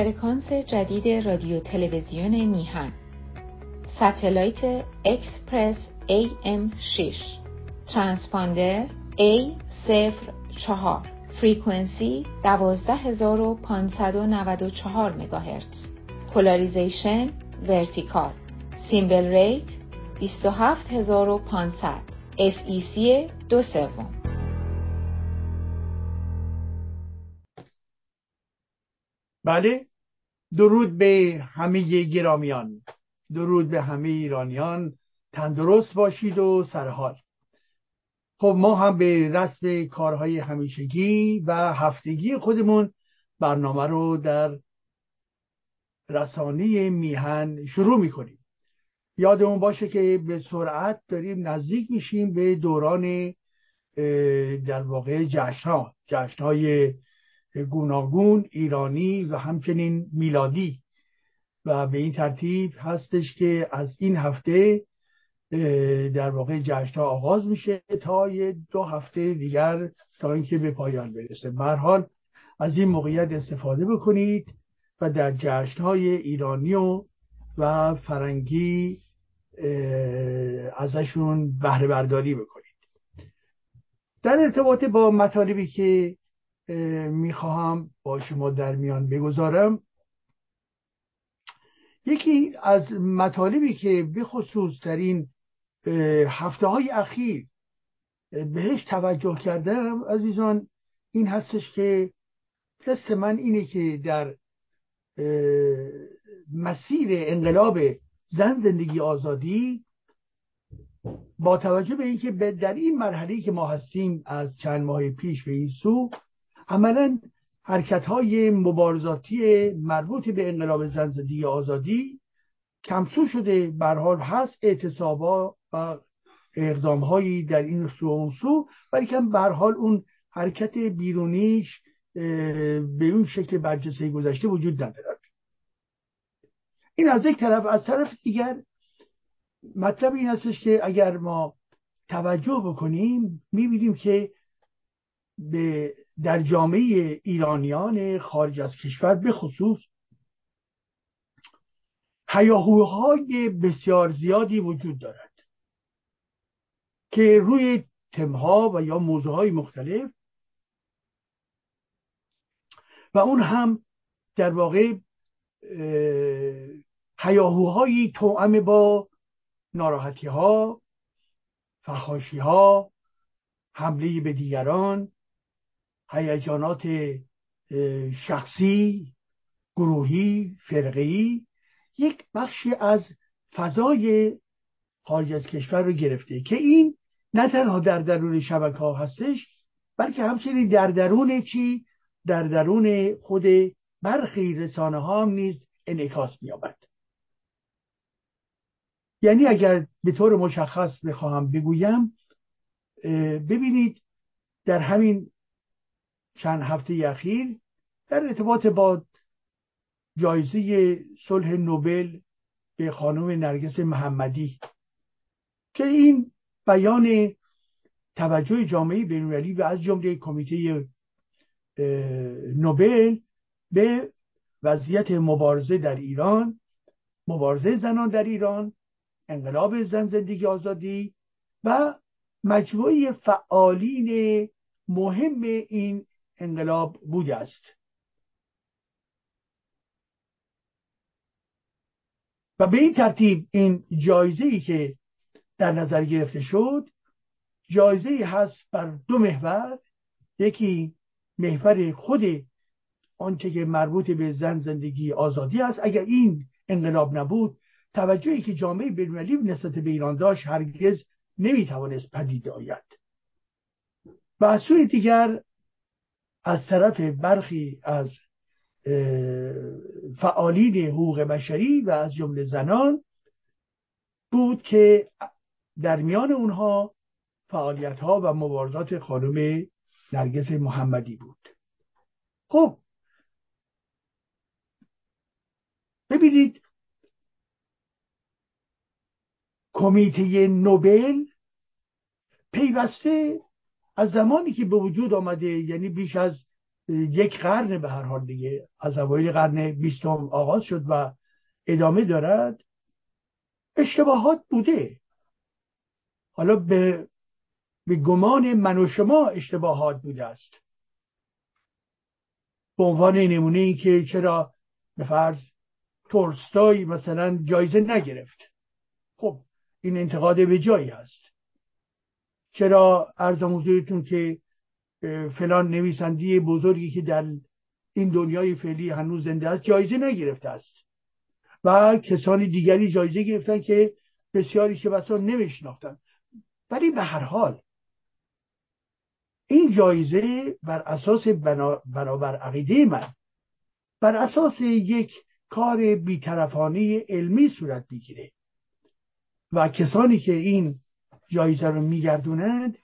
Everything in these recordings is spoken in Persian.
فرکانس جدید رادیو تلویزیون میهن، ساتلایت اکسپرس AM 6، ترانسپاندر A04، فریکونسی 12594 مگاهرتز، پولاریزیشن ورتیکال، سیمبل ریت 27500، FEC 2/3. بله، درود به همه گرامیان، درود به همه ایرانیان، تندرست باشید و سرحال. خب ما هم به رسم کارهای همیشگی و هفتگی خودمون برنامه رو در رسانه میهن شروع میکنیم. یادمون باشه که به سرعت داریم نزدیک میشیم به دوران در واقع جشن‌های گوناگون ایرانی و همچنین میلادی، و به این ترتیب هستش که از این هفته در واقع جشن‌ها آغاز میشه تا یه دو هفته دیگر تا اینکه به پایان برسه. به هر حال از این موقعیت استفاده بکنید و در جشن‌های ایرانی و فرنگی ازشون بهره برداری بکنید. در ارتباط با مطالبی که میخواهم با شما در میان بگذارم، یکی از مطالبی که به خصوص در این هفته های اخیر بهش توجه کردم عزیزان این هستش که قصد من اینه که در مسیر انقلاب زن زندگی آزادی، با توجه به اینکه در این مرحله‌ای که ما هستیم از چند ماه پیش به این سو، عملاً حرکت‌های مبارزاتی مربوط به انقلاب زن زندگی آزادی کمسو شده، به هر حال هست اعتصاب‌ها و اقدام‌هایی در این سو و اون سو، ولی که به هر حال اون حرکت بیرونیش به اون شکل برجسته گذشته وجود نداره. این از یک طرف. از طرف دیگر مطلب این هستش که اگر ما توجه بکنیم می‌بینیم که در جامعه ایرانیان خارج از کشور به خصوص هیاهوهای بسیار زیادی وجود دارد که روی تمها و یا موضوعهای مختلف، و اون هم در واقع هیاهوهایی توأم با ناراحتی‌ها، فحاشی‌ها، حمله به دیگران، هیجانات شخصی، گروهی، فرقه‌ای یک بخشی از فضای خارج از کشور رو گرفته که این نه تنها در درون شبکه‌ها هستش، بلکه همچنین در درون در درون خود برخی رسانه‌ها هم نیز انعکاس می‌یابد. یعنی اگر به طور مشخص بخواهم بگویم، ببینید در همین چند هفته اخیر در ارتباط با جایزه صلح نوبل به خانم نرگس محمدی که این بیان توجه جامعه بین‌المللی و از جمله کمیته نوبل به وضعیت مبارزه در ایران، مبارزه زنان در ایران، انقلاب زن زندگی آزادی و مجموعه فعالین مهم این انقلاب بوده است، و به این ترتیب این جایزه‌ای که در نظر گرفته شد جایزه‌ای هست بر دو محور. یکی محور خود آنچه که مربوط به زن زندگی آزادی است. اگر این انقلاب نبود، توجهی که جامعه بین‌المللی نسبت به ایران داشت هرگز نمیتوانست پدید آید. و از سوی دیگر از طرف برخی از فعالین حقوق بشری و از جمله زنان بود که در میان اونها فعالیت‌ها و مبارزات خانم نرگس محمدی بود. خب ببینید، کمیته نوبل پیوسته از زمانی که به وجود آمده، یعنی بیش از یک قرن به هر حال دیگه از اوایل قرن 20 آغاز شد و ادامه دارد، اشتباهات بوده. حالا به گمان من و شما اشتباهات بوده است. به عنوان نمونه این که چرا به فرض تولستوی مثلا جایزه نگرفت، خب این انتقاد به جایی است. چرا عرض حضورتون که فلان نویسنده بزرگی که در این دنیای فعلی هنوز زنده است جایزه نگرفته است و کسانی دیگری جایزه گرفتن که بسیاری که بسا نمیشناختن. ولی به هر حال این جایزه بر اساس برابر عقیده من، بر اساس یک کار بیطرفانه علمی صورت میگیره و کسانی که این جایزه رو میگردونند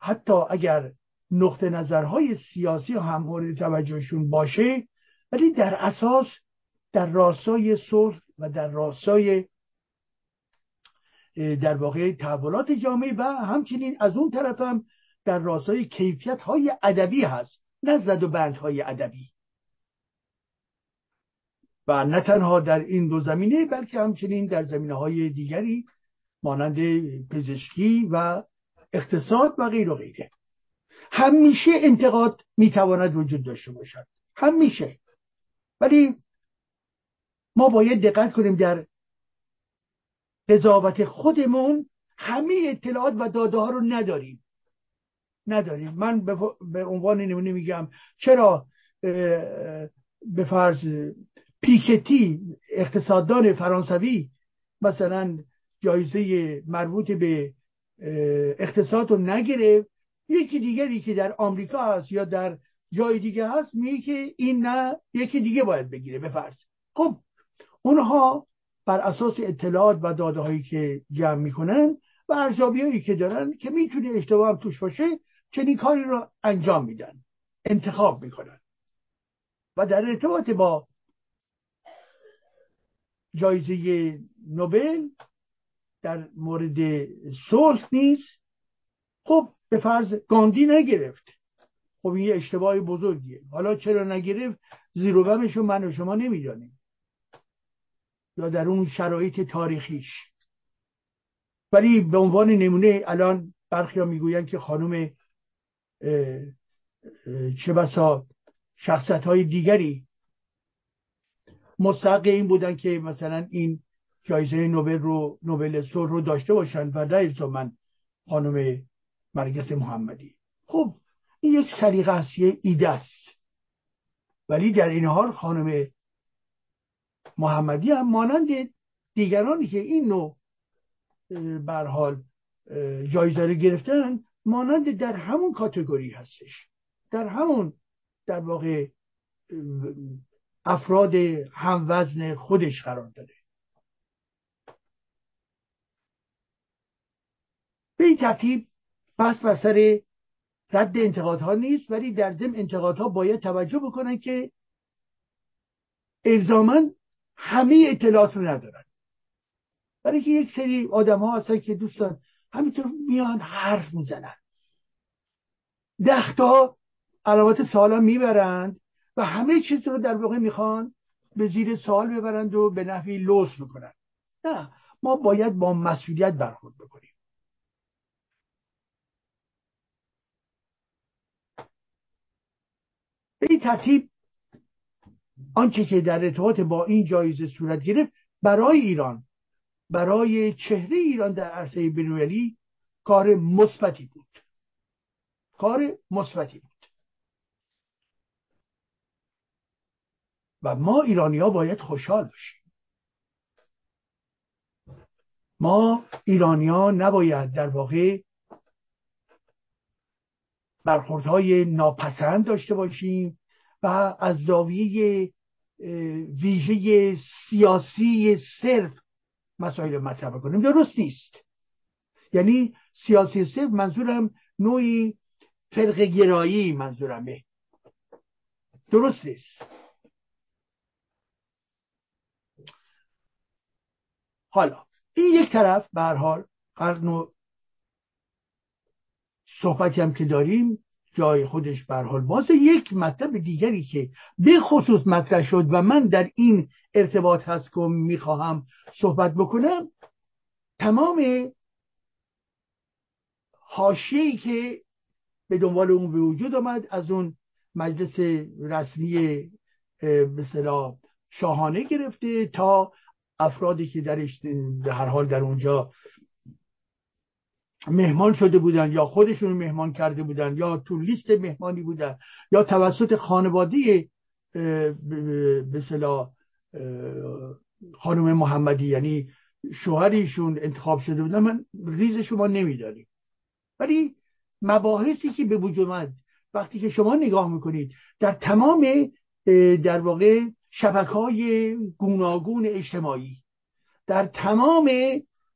حتی اگر نقطه نظرهای سیاسی هم مورد توجهشون باشه، ولی در اساس در راستای صلح و در راستای در واقع تحولات جامعه و همچنین از اون طرف هم در راستای کیفیت های ادبی هست، نه زد و بند های ادبی. و نه تنها در این دو زمینه بلکه همچنین در زمینه های دیگری مانند پزشکی و اقتصاد و غیر و غیره. همیشه انتقاد میتواند وجود داشته باشد، همیشه، ولی ما باید دقت کنیم در قضاوت خودمون همه اطلاعات و داده ها رو نداریم. من به عنوان نمونه میگم چرا به فرض پیکتی اقتصاددان فرانسوی مثلا جایزه مربوط به اقتصاد رو نگرفت، یکی دیگری که در آمریکا هست یا در جای دیگه هست میگه که این نه، یکی دیگه باید بگیره به فرض. خب اونها بر اساس اطلاعات و داده هایی که جمع میکنن و ارزیابی هایی که دارن که میتونه اشتباه هم توش باشه، چنین کاری رو انجام میدن، انتخاب میکنن. و در ارتباط با جایزه نوبل در مورد صلح نیست، خب به فرض گاندی نگرفت، خب این یه اشتباه بزرگیه. حالا چرا نگرفت زیر و بمشو من و شما نمیدانیم یا در اون شرایط تاریخیش. ولی به عنوان نمونه الان برخی ها میگوین که خانم چه بسا شخصیت های دیگری مستحق این بودن که مثلا این جایزه نوبل صلح رو داشته باشن و در الزامن خانم نرگس محمدی. خب این یک سلیقه است، یه ایده است، ولی در این حال خانم محمدی هم مانند دیگرانی که این نوع به هر حال جایزه رو گرفتن مانند در همون کاتگوری هستش، در همون در واقع افراد هموزن خودش قرار داره. به این ترتیب بس بر سر رد انتقادها نیست، ولی در ضمن انتقادها باید توجه بکنن که الزاماً همه اطلاعات رو ندارن، برای که یک سری آدم ها هستن که دوستان همینطور میان حرف میزنن، دختها علامت سوال میبرند و همه چیز رو در واقع میخوان به زیر سوال ببرند و به نحوی لوس میکنن. نه، ما باید با مسئولیت برخورد بکنیم. به این ترتیب آنچه که در ارتباط با این جایزه صورت گرفت برای ایران، برای چهره ایران در عرصه بین‌المللی کار مثبتی بود و ما ایرانی‌ها باید خوشحال باشیم. ما ایرانی‌ها نباید در واقع برخوردهای ناپسند داشته باشیم و از زاویه ویژه سیاسی صرف مسائل رو مطرح کنیم. درست نیست. یعنی سیاسی صرف منظورم نوعی فرقه گرایی منظورمه، درست نیست. حالا این یک طرف، به هر حال هر نوع صحبتی هم که داریم جای خودش به هر حال باز. یک مطلب دیگری که به خصوص مطرح شد و من در این ارتباط هست که میخواهم صحبت بکنم، تمام حاشیه‌ای که به دنبال اون به وجود آمد از اون مجلس رسمی به اصطلاح شاهانه گرفته تا افرادی که درش به هر حال در اونجا مهمان شده بودن یا خودشون مهمان کرده بودن یا تو لیست مهمانی بودن یا توسط خانواده به اصطلاح خانم محمدی یعنی شوهریشون انتخاب شده بودن، من ریز شما نمیدانیم. ولی مباحثی که به وجود آمد وقتی که شما نگاه میکنید در تمام در واقع شبکه‌های گوناگون اجتماعی، در تمام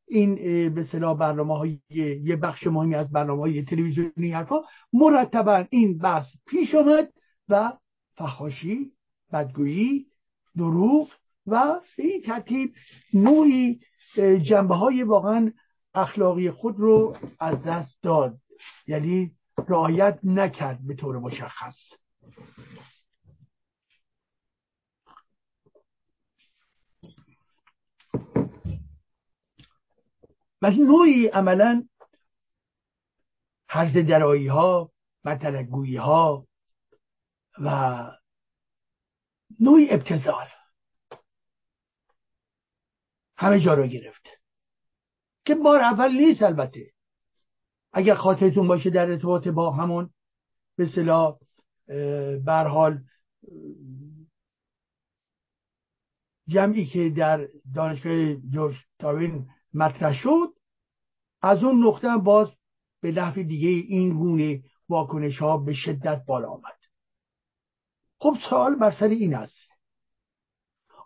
این به اصطلاح برنامه‌های یه بخش مهمی از برنامه‌های تلویزیونی حرفا مرتبا این بحث پیش آمد و فحاشی، بدگویی، دروغ و به این ترتیب نوعی جنبه‌های واقعا اخلاقی خود رو از دست داد، یعنی رعایت نکرد به طور مشخص. از نوعی عملا هرزه درایی ها، مطلق‌گویی ها و نوعی ابتذال همه جا رو گرفت که بار اول نیست. البته اگر خاطرتون باشه در ارتباط با همون به اصطلاح به هر حال جمعی که در دانشگاه جورج تاوین مطرح شد، از اون نقطه باز به نحو دیگه این گونه واکنش ها به شدت بالا آمد. خب سوال بر سر این است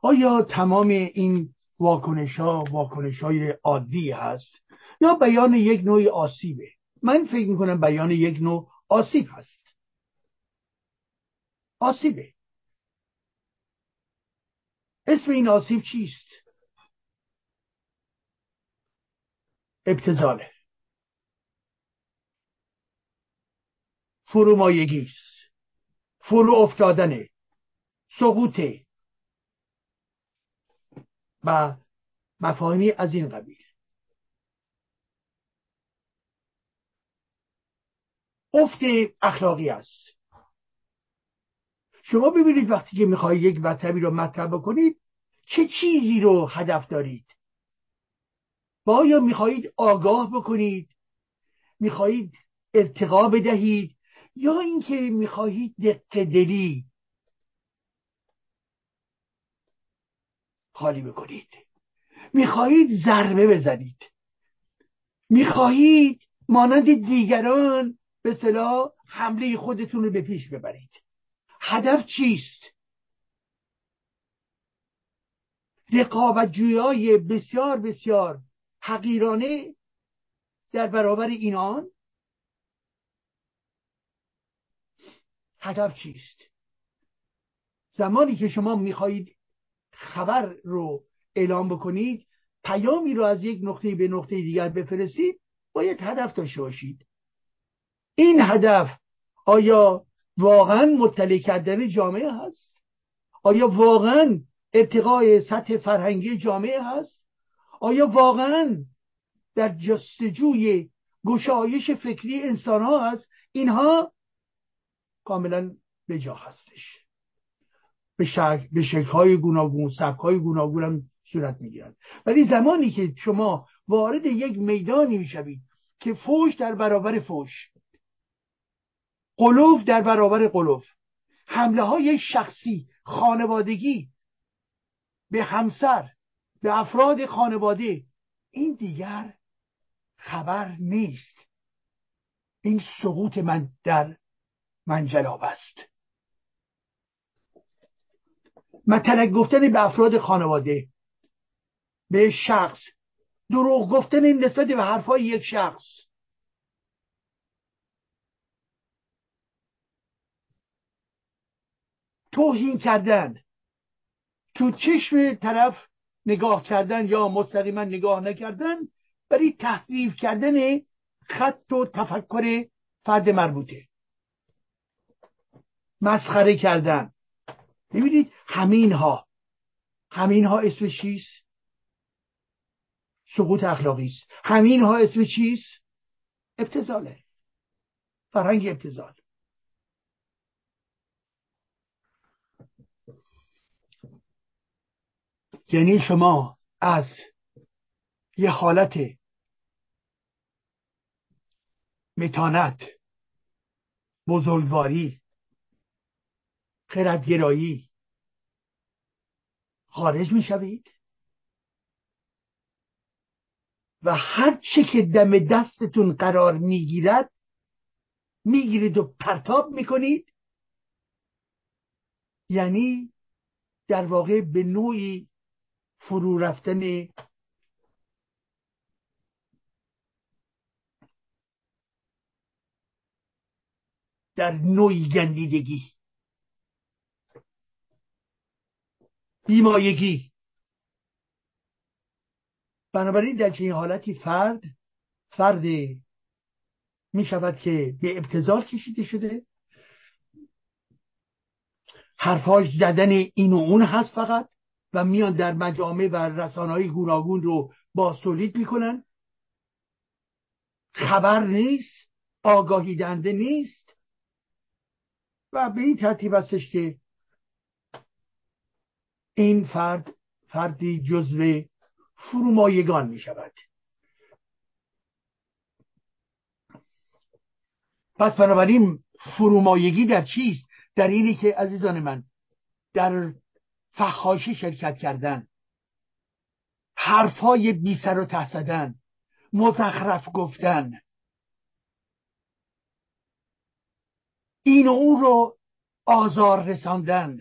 آیا تمام این واکنش ها واکنش های عادی هست یا بیان یک نوع آسیبه؟ من فکر میکنم بیان یک نوع آسیب هست. آسیبه. اسم این آسیب چیست؟ ابتذاله، فرومایگیست، فرو افتادنه، سقوطه و مفاهیمی از این قبیل. افت اخلاقی است. شما ببینید وقتی که میخواهید یک مطلبی رو مطرح بکنید چه چیزی رو هدف دارید؟ آیا میخواهید آگاه بکنید، میخواهید ارتقا بدهید، یا اینکه میخواهید دقیق‌دلی خالی بکنید، میخواهید ضربه بزنید، میخواهید مانند دیگران به اصطلاح حمله خودتون رو به پیش ببرید؟ هدف چیست؟ رقابت جویای بسیار بسیار حقیرانه در برابر اینان. هدف چیست؟ زمانی که شما میخواهید خبر رو اعلام بکنید، پیامی رو از یک نقطه به نقطه دیگر بفرستید، باید هدف داشته باشید. این هدف آیا واقعا مطلع کردن جامعه هست؟ آیا واقعا ارتقای سطح فرهنگی جامعه هست؟ آیا واقعا در جستجوی گشایش فکری انسان ها هست؟ اینها کاملا به جا هستش. به شکل‌های گوناگون، سبک‌های گوناگون هم صورت می‌گیرد. ولی زمانی که شما وارد یک میدانی می‌شوید که فوش در برابر فوش، قلوف در برابر قلوف، حمله‌های شخصی، خانوادگی به همسر، به افراد خانواده، این دیگر خبر نیست، این سقوط من در منجلاب است. مطلق گفتن به افراد خانواده، به شخص، دروغ گفتن نسبت به حرفای یک شخص، توهین کردن، تو چشم طرف نگاه کردن یا مستقیما نگاه نکردن برای تحریف کردن خط و تفکر فرد مربوطه. مسخره کردن. ببینید همینها اسم چیست؟ سقوط اخلاقی است. همینها اسم چیست؟ ابتذاله، فرهنگ ابتذال. یعنی شما از یه حالت متانت، بزرگواری، خردگرایی خارج می شوید و هر چه که دم دستتون قرار می گیرد می گیرید و پرتاب می کنید. یعنی در واقع به نوعی فرو رفتن در نوعی گندیدگی، بیمایگی. بنابراین در چنین حالتی فرد می شود که به ابتذال کشیده شده، حرفاش زدن این و اون هست فقط و میان در مجامع و رسانه‌های گوناگون رو با سولید میکنن. خبر نیست، آگاهی دهنده نیست و به این ترتیب هستش که این فردی جزو فرومایگان می شود. پس بنابراین فرومایگی در چیست؟ در اینی که عزیزان من در فحاشی شرکت کردن، حرفای بی سر و ته زدن، مزخرف گفتن، این و اون رو آزار رساندن،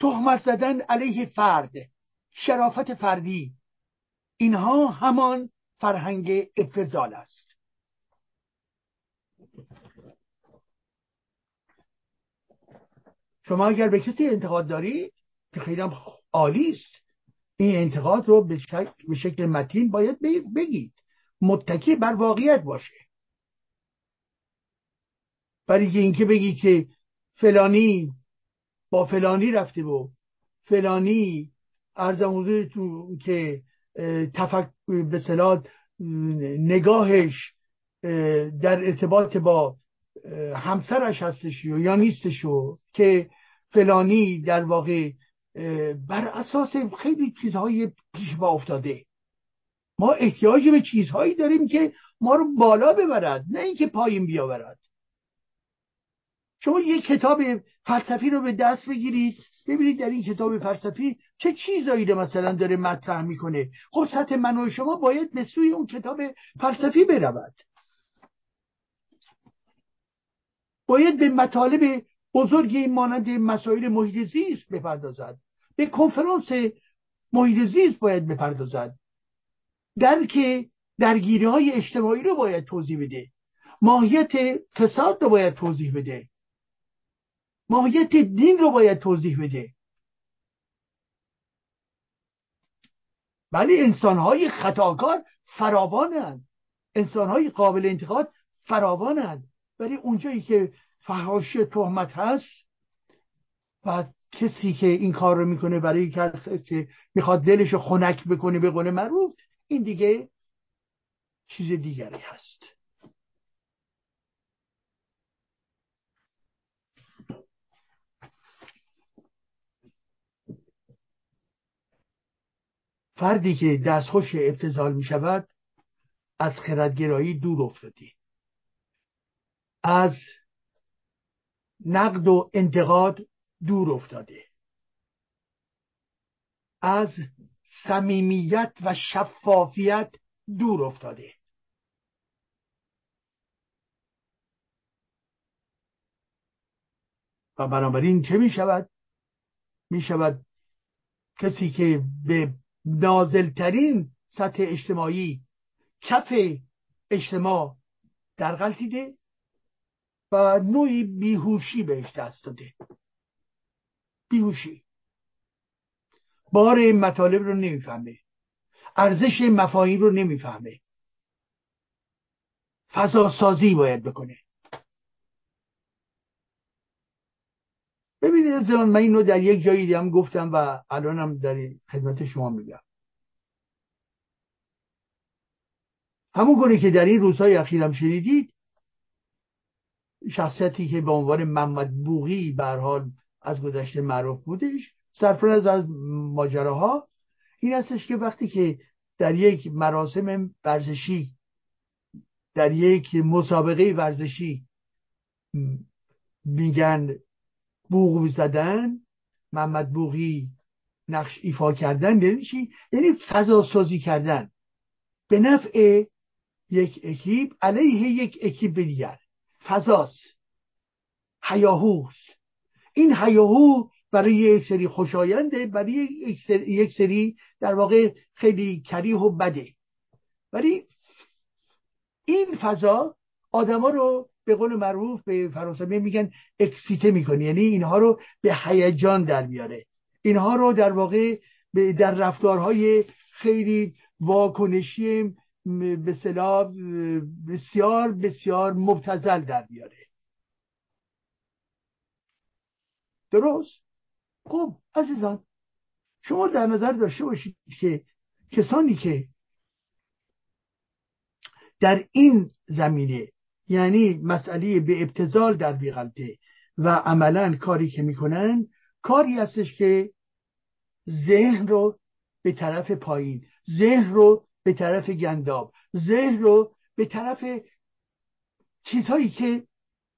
تهمت زدن علیه فرد، شرافت فردی، اینها همان فرهنگ ابتذال است. شما اگر به کسی انتقاد دارید که خیلی هم عالی است، این انتقاد رو به شکل متین باید بگید، متکی بر واقعیت باشه. برای اینکه بگی که فلانی با فلانی رفته و فلانی ارزم حضورتون که به اصطلاح نگاهش در ارتباط با همسرش هستش یا نیستش و که فلانی در واقع بر اساس خیلی چیزهای پیش با افتاده. ما احتیاج به چیزهایی داریم که ما رو بالا ببرد، نه اینکه پایین بیاورد. شما یه کتاب فلسفی رو به دست بگیرید، ببینید در این کتاب فلسفی چه چیزایی رو مثلا داره مطرح میکنه. خب سطح من و شما باید به سوی اون کتاب فلسفی برود، باید به مطالب بزرگی مانند مسائل محیط زیست بپردازد، به کنفرانس محیط زیست باید بپردازد، درک درگیری های اجتماعی رو باید توضیح بده، ماهیت فساد رو باید توضیح بده، ماهیت دین رو باید توضیح بده. ولی انسانهای خطاکار فراوانند، انسانهای قابل انتقاد فراوانند، ولی اونجایی که فحاشی تهمت هست و کسی که این کار رو میکنه برای کسی که میخواد دلش خنک بکنه به قول معروف، این دیگه چیز دیگری هست. فردی که دستخوش ابتذال میشود از خردگرایی دور افتاده، از نقد و انتقاد دور افتاده، از صمیمیت و شفافیت دور افتاده. و بنابراین چه می شود؟ می شود کسی که به نازلترین سطح اجتماعی کف اجتماع در غلطیده و نوعی بیهوشی بهش دست داده. بیهوشی بار مطالب رو نمیفهمه، ارزش مفاهیم رو نمیفهمه، فضا سازی باید بکنه. ببینید عزیزان، من اینو در یک جایی دیدم گفتم و الانم در خدمت شما میگم. همون گونه که در این روزهای اخیرم شنیدید، شخصیتی که به عنوان محمد بوغی به هر حال از گذشته معروف بودش، سرفراز از ماجراها این هستش که وقتی که در یک مراسم ورزشی، در یک مسابقه ورزشی میگن بوغ میزدن، محمد بوغی نقش ایفا کردن، یعنی چی؟ یعنی فضا سازی کردن به نفع یک اکیب علیه یک اکیب دیگر. فضاست، هیاهوست. این هیاهو برای یک سری خوشاینده، برای یک سری در واقع خیلی کریه و بده. ولی این فضا آدما رو به قول معروف به فرانسوی میگن اکسیته میکنه، یعنی اینها رو به هیجان در میاره، اینها رو در واقع در رفتارهای خیلی واکنشی به اصطلاح بسیار بسیار مبتذل در میاره. درست؟ خب عزیزان، شما در نظر داشته باشید که کسانی که در این زمینه، یعنی مسئله به ابتذال در بیغلطه و عملا کاری که میکنن کاری هستش که ذهن رو به طرف پایین، ذهن رو به طرف گنداب، ذهن رو به طرف چیزهایی که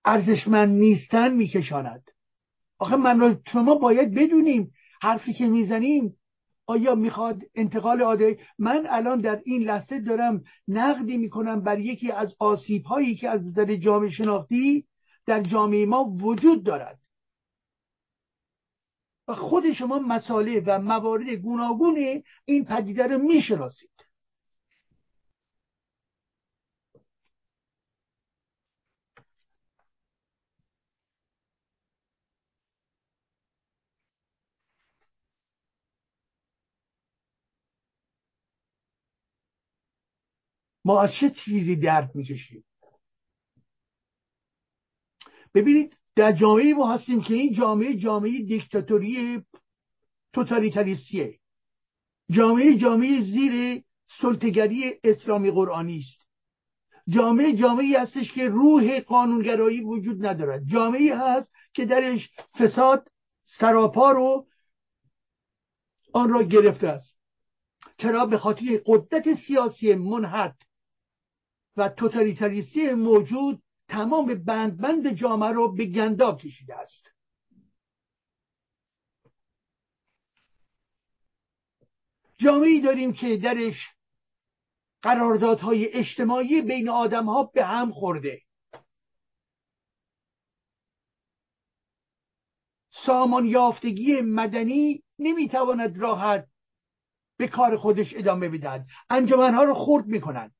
ارزشمند نیستن میکشاند. آخه من شما باید بدونیم حرفی که میزنیم آیا میخواد انتقال آده. من الان در این لحظه دارم نقدی میکنم بر یکی از آسیب هایی که از نظر جامعه شناختی در جامعه ما وجود دارد و خود شما مسائل و موارد گوناگون این پدیده رو میشناسید. ما از چه چیزی درد میکشیم؟ ببینید در جامعه ما هستیم که این جامعه دیکتاتوری توتالیتاریستیه، جامعه زیر سلطه‌گری اسلامی قرآنی است، جامعه هستش که روح قانونگرایی وجود ندارد، جامعه هست که درش فساد سراپا رو آن را گرفته است. چرا؟ به خاطر قدرت سیاسی منحط و توتالیتاریستی موجود تمام بند جامعه رو به گنداب کشیده است. جامعه‌ای داریم که درش قراردادهای اجتماعی بین آدم‌ها به هم خورده، سامان یافتگی مدنی نمیتواند راحت به کار خودش ادامه بدهد، انجمن‌ها رو خرد میکنن،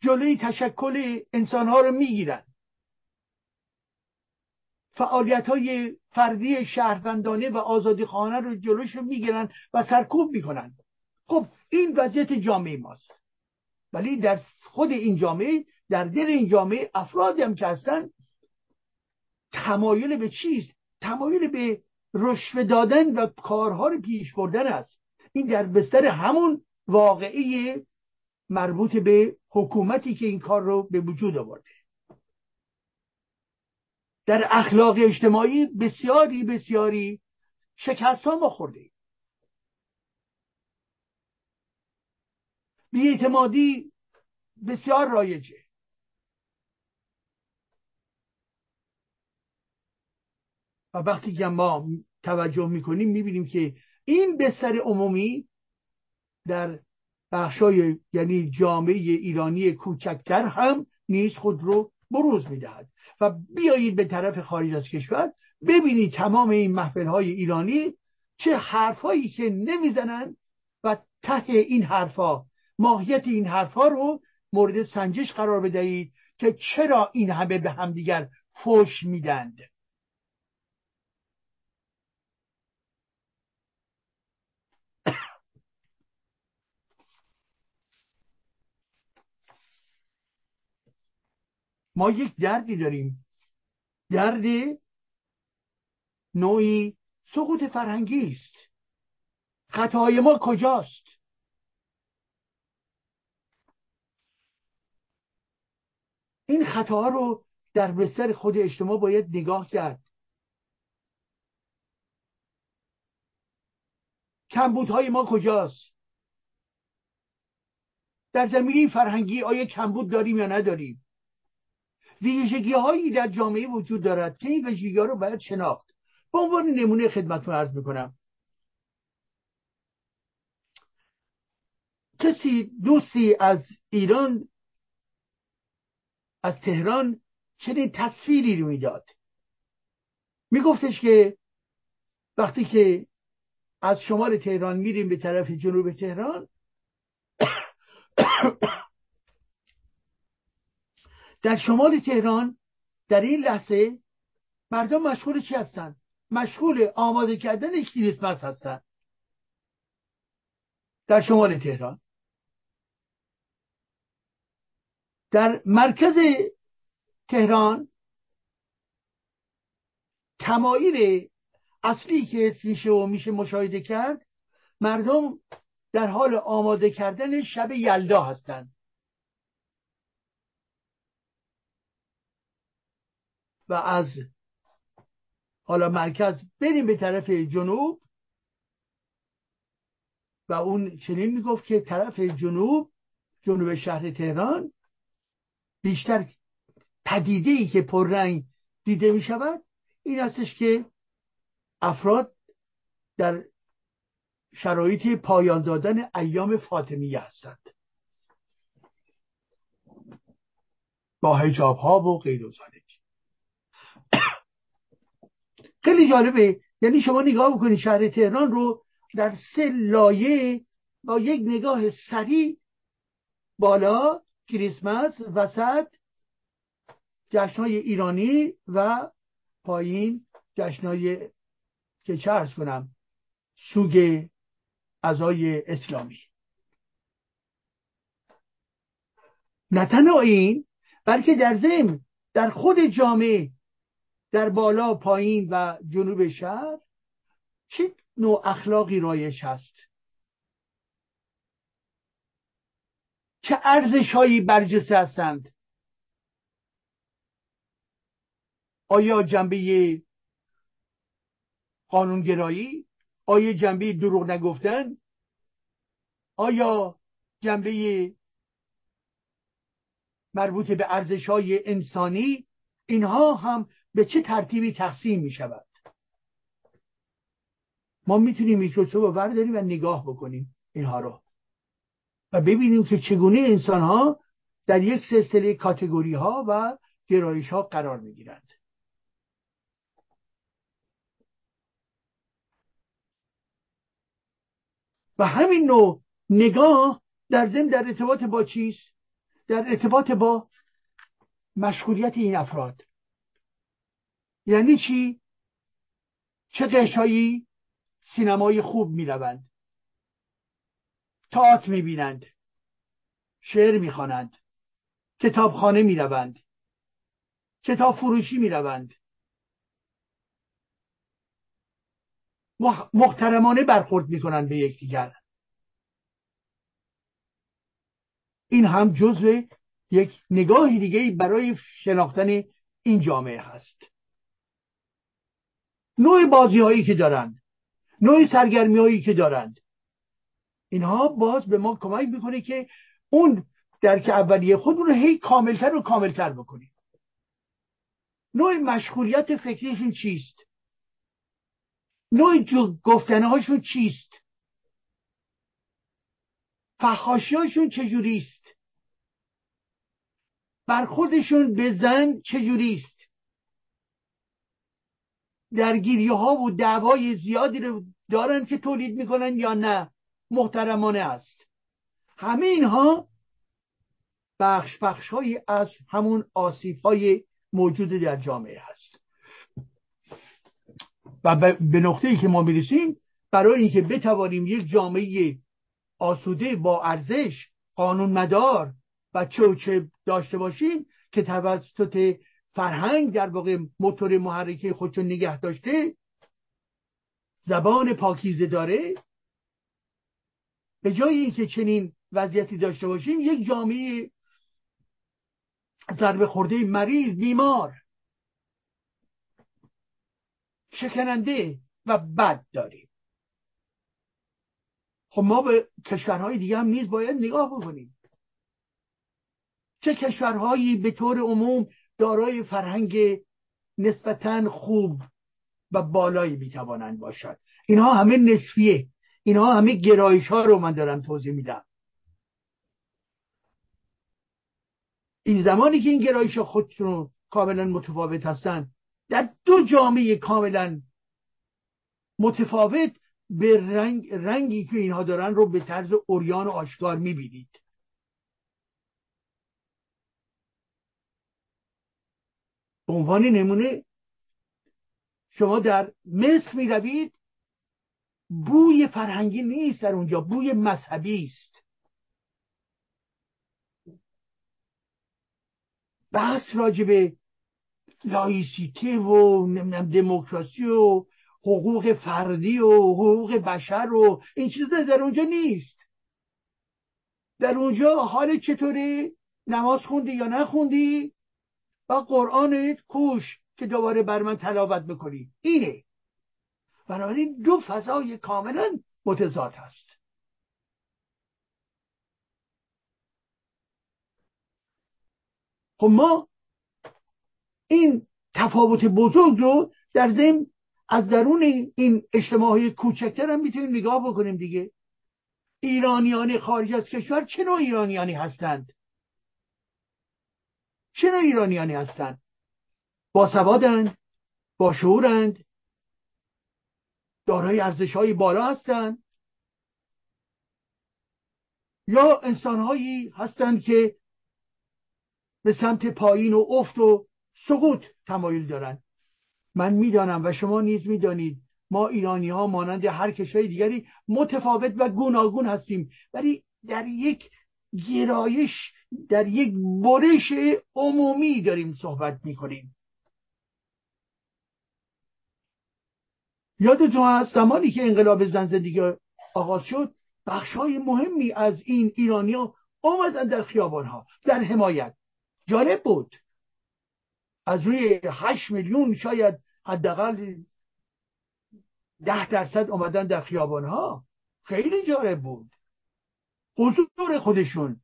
جلوی تشکل انسان‌ها رو میگیرن، فعالیت‌های فردی شهروندانه و آزادیخواهانه رو جلوش رو میگیرن و سرکوب میکنن. خب این وضعیت جامعه ماست. ولی در خود این جامعه، در دل این جامعه افرادی هم که هستن تمایل به چیست؟ تمایل به رشوه دادن و کارها رو پیش بردن است. این در بستر همون واقعی مربوط به حکومتی که این کار رو به وجود آورده. در اخلاق اجتماعی بسیاری شکست ها ما خورده. بی‌اعتمادی بسیار رایجه. و وقتی که ما توجه میکنیم میبینیم که این بستر عمومی در بخشای یعنی جامعه ایرانی کوچکتر هم نیز خود رو بروز میدهد. و بیایید به طرف خارج از کشور ببینید تمام این محفلهای ایرانی چه حرفایی که نمیزنن و ته این حرفا، ماهیت این حرفا رو مورد سنجش قرار بدهید که چرا این همه به همدیگر فحش میدند. ما یک دردی داریم، درد نوعی سقوط فرهنگی است. خطای ما کجاست؟ این خطاها رو در بستر خود اجتماع باید نگاه کرد. کمبودهای ما کجاست؟ در زمینه فرهنگی آیا کمبود داریم یا نداریم؟ ویژگی‌هایی در جامعه وجود دارد که این ویژگی‌ها رو باید شناخت. به عنوان نمونه خدمتتون عرض می‌کنم. کسی دوستی از ایران، از تهران، چنین تصویری رو میداد. میگفتش که وقتی که از شمال تهران میریم به طرف جنوب تهران، در شمال تهران در این لحظه مردم مشغول چی هستن؟ مشغول آماده کردن کریسمس هستن. در شمال تهران، در مرکز تهران تمایل اصلی که حس میشه و میشه مشاهده کرد، مردم در حال آماده کردن شب یلدا هستند و از حالا مرکز بریم به طرف جنوب و اون چنین میگفت که طرف جنوب، جنوب شهر تهران، بیشتر پدیده‌ای که پررنگ دیده می شود این هستش که افراد در شرایط پایان دادن ایام فاطمیه هستند با حجاب ها و غیر از آن. خیلی جالبه، یعنی شما نگاه بکنید شهر تهران رو در سه لایه با یک نگاه سریع، بالا کریسمس، وسط جشن‌های ایرانی و پایین جشن‌های که چه عرض کنم سوگ عزای اسلامی. نه تنها این، بلکه در ضمن در خود جامعه، در بالا، پایین و جنوب شهر چه نوع اخلاقی رایج هست، چه ارزش‌هایی برجسته هستند. آیا جنبه قانونگرایی؟ آیا جنبه دروغ نگفتن؟ آیا جنبه مربوط به ارزش‌های انسانی؟ اینها هم به چه ترتیبی تقسیم می شود؟ ما میتونیم میکروسکوپ رو برداریم و نگاه بکنیم اینها رو و ببینیم که چگونه انسان ها در یک سلسله کاتگوری ها و گرایش ها قرار می گیرند. و همین نوع نگاه در ضمن در ارتباط با چیست؟ در ارتباط با مشغولیت این افراد. یعنی چی؟ چه قشایی سینمای خوب می روند، تئاتر می بینند، شعر می خوانند، کتابخانه می روند، کتاب فروشی می روند، محترمانه برخورد می کنند به یکدیگر. این هم جزء یک نگاه دیگه برای شناختن این جامعه هست. نوع بازی هایی که دارند، نوع سرگرمی هایی که دارند، اینها باز به ما کمک میکنه که اون درک اولیه خودمون رو هی کاملتر و کاملتر بکنیم. نوع مشغولیت فکریشون چیست؟ نوع گفتنه هاشون چیست؟ فحاشی هاشون چجوریست؟ برخوردشون به زن چجوریست؟ درگیری ها و دعوای زیادی رو دارن که تولید میکنن یا نه محترمانه است. همه اینها بخش های از همون آسیب های موجود در جامعه هست. و به نقطه‌ای که ما میرسیم، برای اینکه بتوانیم یک جامعه آسوده با ارزش، قانونمدار و چوچه داشته باشیم که توسط فرهنگ در واقع موتور محرکه خودشو نگه داشته، زبان پاکیزه داره، به جای اینکه چنین وضعیتی داشته باشیم یک جامعه ضربه خورده، مریض، بیمار، شکننده و بد داریم. خب ما به کشورهای دیگه هم نیز باید نگاه بکنیم. چه کشورهایی به طور عموم دارای فرهنگ نسبتاً خوب و بالایی میتوانند باشند؟ اینها همه نسبیه، اینها همه گرایش ها رو من دارم توضیح میدم. این زمانی که این گرایش ها خودشون کاملا متفاوت هستن، در دو جامعه کاملا متفاوت به رنگی که اینها دارن رو به طرز عریان و آشکار میبینید. به عنوان نمونه شما در مصر می روید، بوی فرهنگی نیست در اونجا، بوی مذهبی است. بحث راجع به لایسیته و دموکراسی و حقوق فردی و حقوق بشر و این چیزا در اونجا نیست. در اونجا حال چطوره، نماز خوندی یا نخوندی و قرآنت کوش که دوباره بر من تلاوت بکنی، اینه. بنابراین دو فضای کاملا متضاد هست. خب ما این تفاوت بزرگ رو در ضمن از درون این اجتماعی کوچکتر هم میتونیم نگاه بکنیم دیگه. ایرانیان خارج از کشور چه نوع ایرانیانی هستند؟ چه نوع ایرانیانی هستند؟ باسوادند، باشعورند، دارای ارزش‌های بالا هستند، یا انسان‌هایی هستند که به سمت پایین و افت و سقوط تمایل دارند؟ من میدانم و شما نیز میدانید ما ایرانی‌ها مانند هر کشور دیگری متفاوت و گوناگون هستیم، ولی در یک گرایش، در یک برش عمومی داریم صحبت می‌کنیم. یادتون هست زمانی که انقلاب زن زندگی آغاز شد، بخش‌های مهمی از این ایرانی‌ها آمدن در خیابان‌ها در حمایت. جالب بود، از روی 8 میلیون شاید حداقل 10% آمدن در خیابان‌ها. خیلی جالب بود حضور خودشون،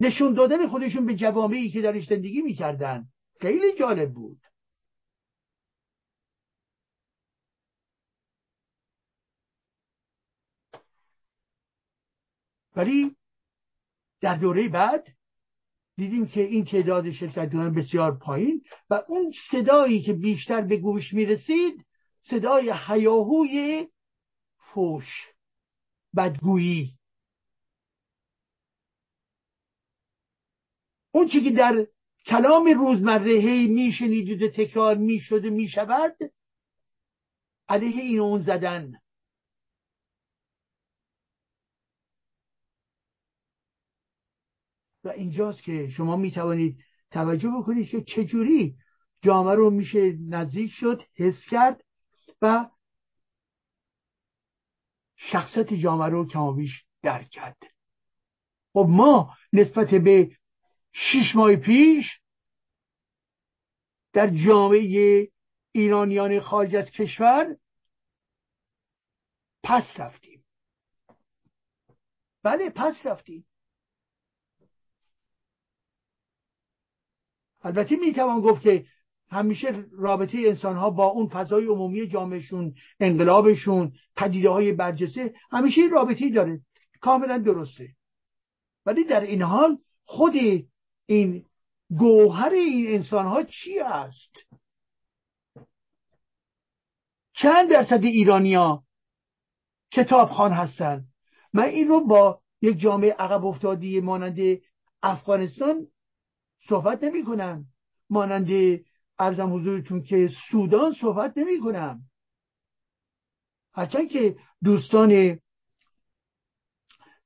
نشون دادن خودشون به جوامعی که درش زندگی می‌کردن. خیلی جالب بود. ولی در دوره بعد دیدیم که این تعداد شرکت کنندگان بسیار پایین و اون صدایی که بیشتر به گوش میرسید صدای هیاهوی فوش، بدگویی. اون چیزی که در کلام روزمره هی میشنید و تکرار میشد و میشود، علیه این اون زدن. و اینجاست که شما میتوانید توجه بکنید که چجوری جامعه رو میشه نزدیک شد، حس کرد و شخصیت جامعه رو کمابیش درک کرد. خب ما نسبت به 6 ماه پیش در جامعه ایرانیان خارج از کشور پس رفتیم. بله، پس رفتیم. البته میتوان گفت که همیشه رابطه انسانها با اون فضای عمومی جامعهشون، انقلابشون، پدیده‌های برجسته، همیشه این رابطه‌ای داره، کاملا درسته. ولی در این حال خود این گوهر این انسانها چی است؟ چند درصد ایرانی‌ها کتابخوان هستند؟ من این رو با یک جامعه عقب افتاده مانند افغانستان صحبت نمی کنم، مانند عرضم حضورتون که سودان صحبت نمی کنم. هرچند که دوستان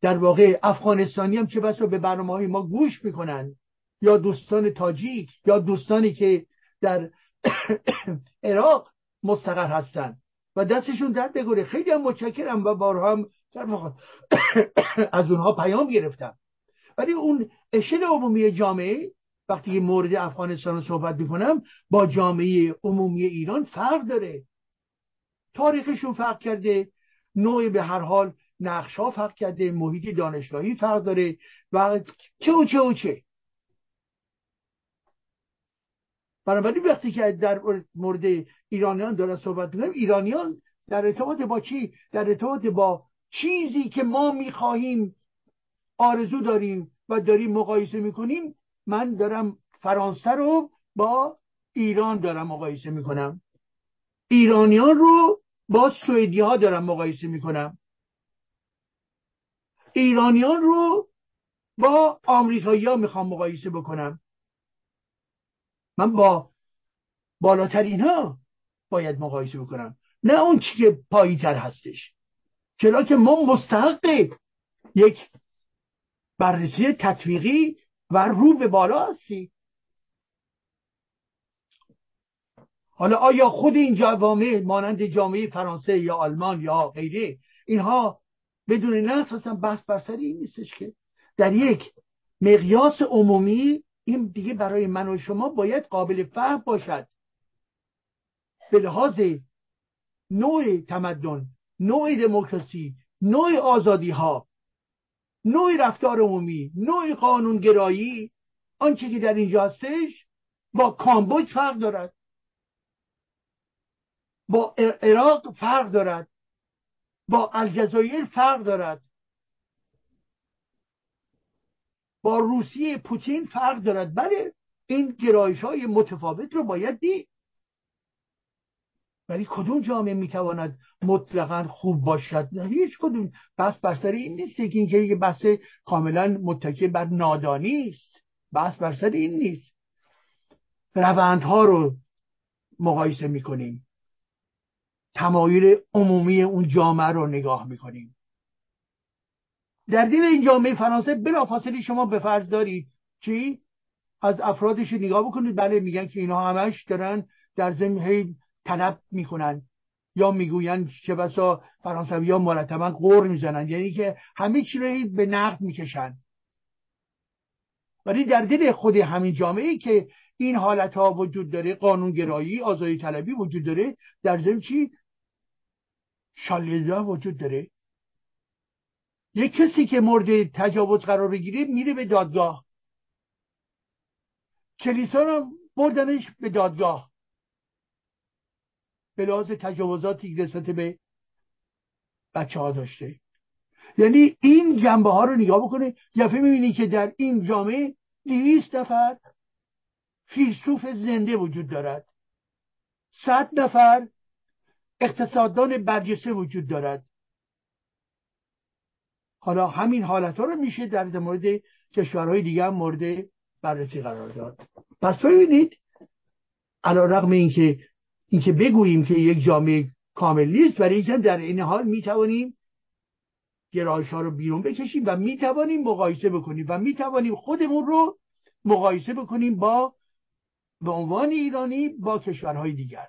در واقع افغانستانی هم چه بسا به برنامه‌های ما گوش میکنن، یا دوستان تاجیک، یا دوستانی که در عراق مستقر هستند و دستشون درد نکنه. خیلی هم متشکرم و بارها هم از اونها پیام گرفتم. ولی اون اشل عمومی جامعه وقتی مورد افغانستان رو صحبت میکنم با جامعه عمومی ایران فرق داره، تاریخشون فرق کرده، نوعی به هر حال نقشا فرق کرده، محیط دانشگاهی فرق داره و چه و چه و چه. بنابراین وقتی که در مورد ایرانیان دارم صحبت میکنم، ایرانیان در ارتباط با چی؟ در ارتباط با چیزی که ما میخواهیم، آرزو داریم و داریم مقایسه میکنیم. من دارم فرانسه رو با ایران دارم مقایسه میکنم، ایرانیان رو با سوئدی ها دارم مقایسه میکنم، ایرانیان رو با آمریکایی ها میخوام مقایسه بکنم. من با بالاترین ها باید مقایسه بکنم، نه اون چی که پایین تر هستش. چرا که ما مستحق یک بررسی تطبیقی و رو به بالا هستیم. حالا آیا خود این جوامع مانند جامعه فرانسه یا آلمان یا غیره، اینها بدون نقص اصلا بحث بر سر این نیستش که در یک مقیاس عمومی این دیگه برای من و شما باید قابل فهم باشد. به لحاظ نوع تمدن، نوع دموکراسی، نوع آزادی ها، نوع رفتار عمومی، نوع قانونگرایی، آنچه که در اینجا هستش با کامبوج فرق دارد، با عراق فرق دارد، با الجزایر فرق دارد، با روسیه پوتین فرق دارد. بله این گرایش های متفاوت رو باید دید، ولی کدوم جامعه میتواند مطلقا خوب باشد؟ نه هیچ کدوم. بس بر سر این نیست که اینکه بس کاملا متکی بر نادانی است. بس بر سر این نیست. روندها رو مقایسه میکنیم، تمایل عمومی اون جامعه رو نگاه میکنیم. در دل این جامعه فرانسه بلافاصله شما به فرض دارید چی؟ از افرادش نگاه بکنید، بله میگن که اینها همش دارن در ضمن هی طلب میکنن یا میگوین چه بسا فرانسوی ها مرتبا غور میزنن، یعنی که همه چی رو به نقد میکشن. ولی در دل خود همین جامعه که این حالت ها وجود داره، قانونگرایی، آزادی طلبی وجود داره، در ضمن چی؟ شالدا وجود داره. یک کسی که مورد تجاوز قرار بگیره میره به دادگاه، کلیسا رو بردنش به دادگاه به لحاظ تجاوزاتی که نسبت به بچه ها داشته. یعنی این جنبه ها رو نگاه بکنه. یفه میبینی که در این جامعه 200 نفر فیلسوف زنده وجود دارد، 100 نفر اقتصاددان برجسته وجود دارد. حالا همین حالت ها رو میشه در مورد کشورهای دیگر مورد بررسی قرار داد. پس ببینید علی رغم اینکه بگوییم که یک جامعه کامل نیست، ولی اینکه در این حال میتوانیم گرایش ها رو بیرون بکشیم و میتوانیم مقایسه بکنیم و میتوانیم خودمون رو مقایسه بکنیم با به عنوان ایرانی با کشورهای دیگر.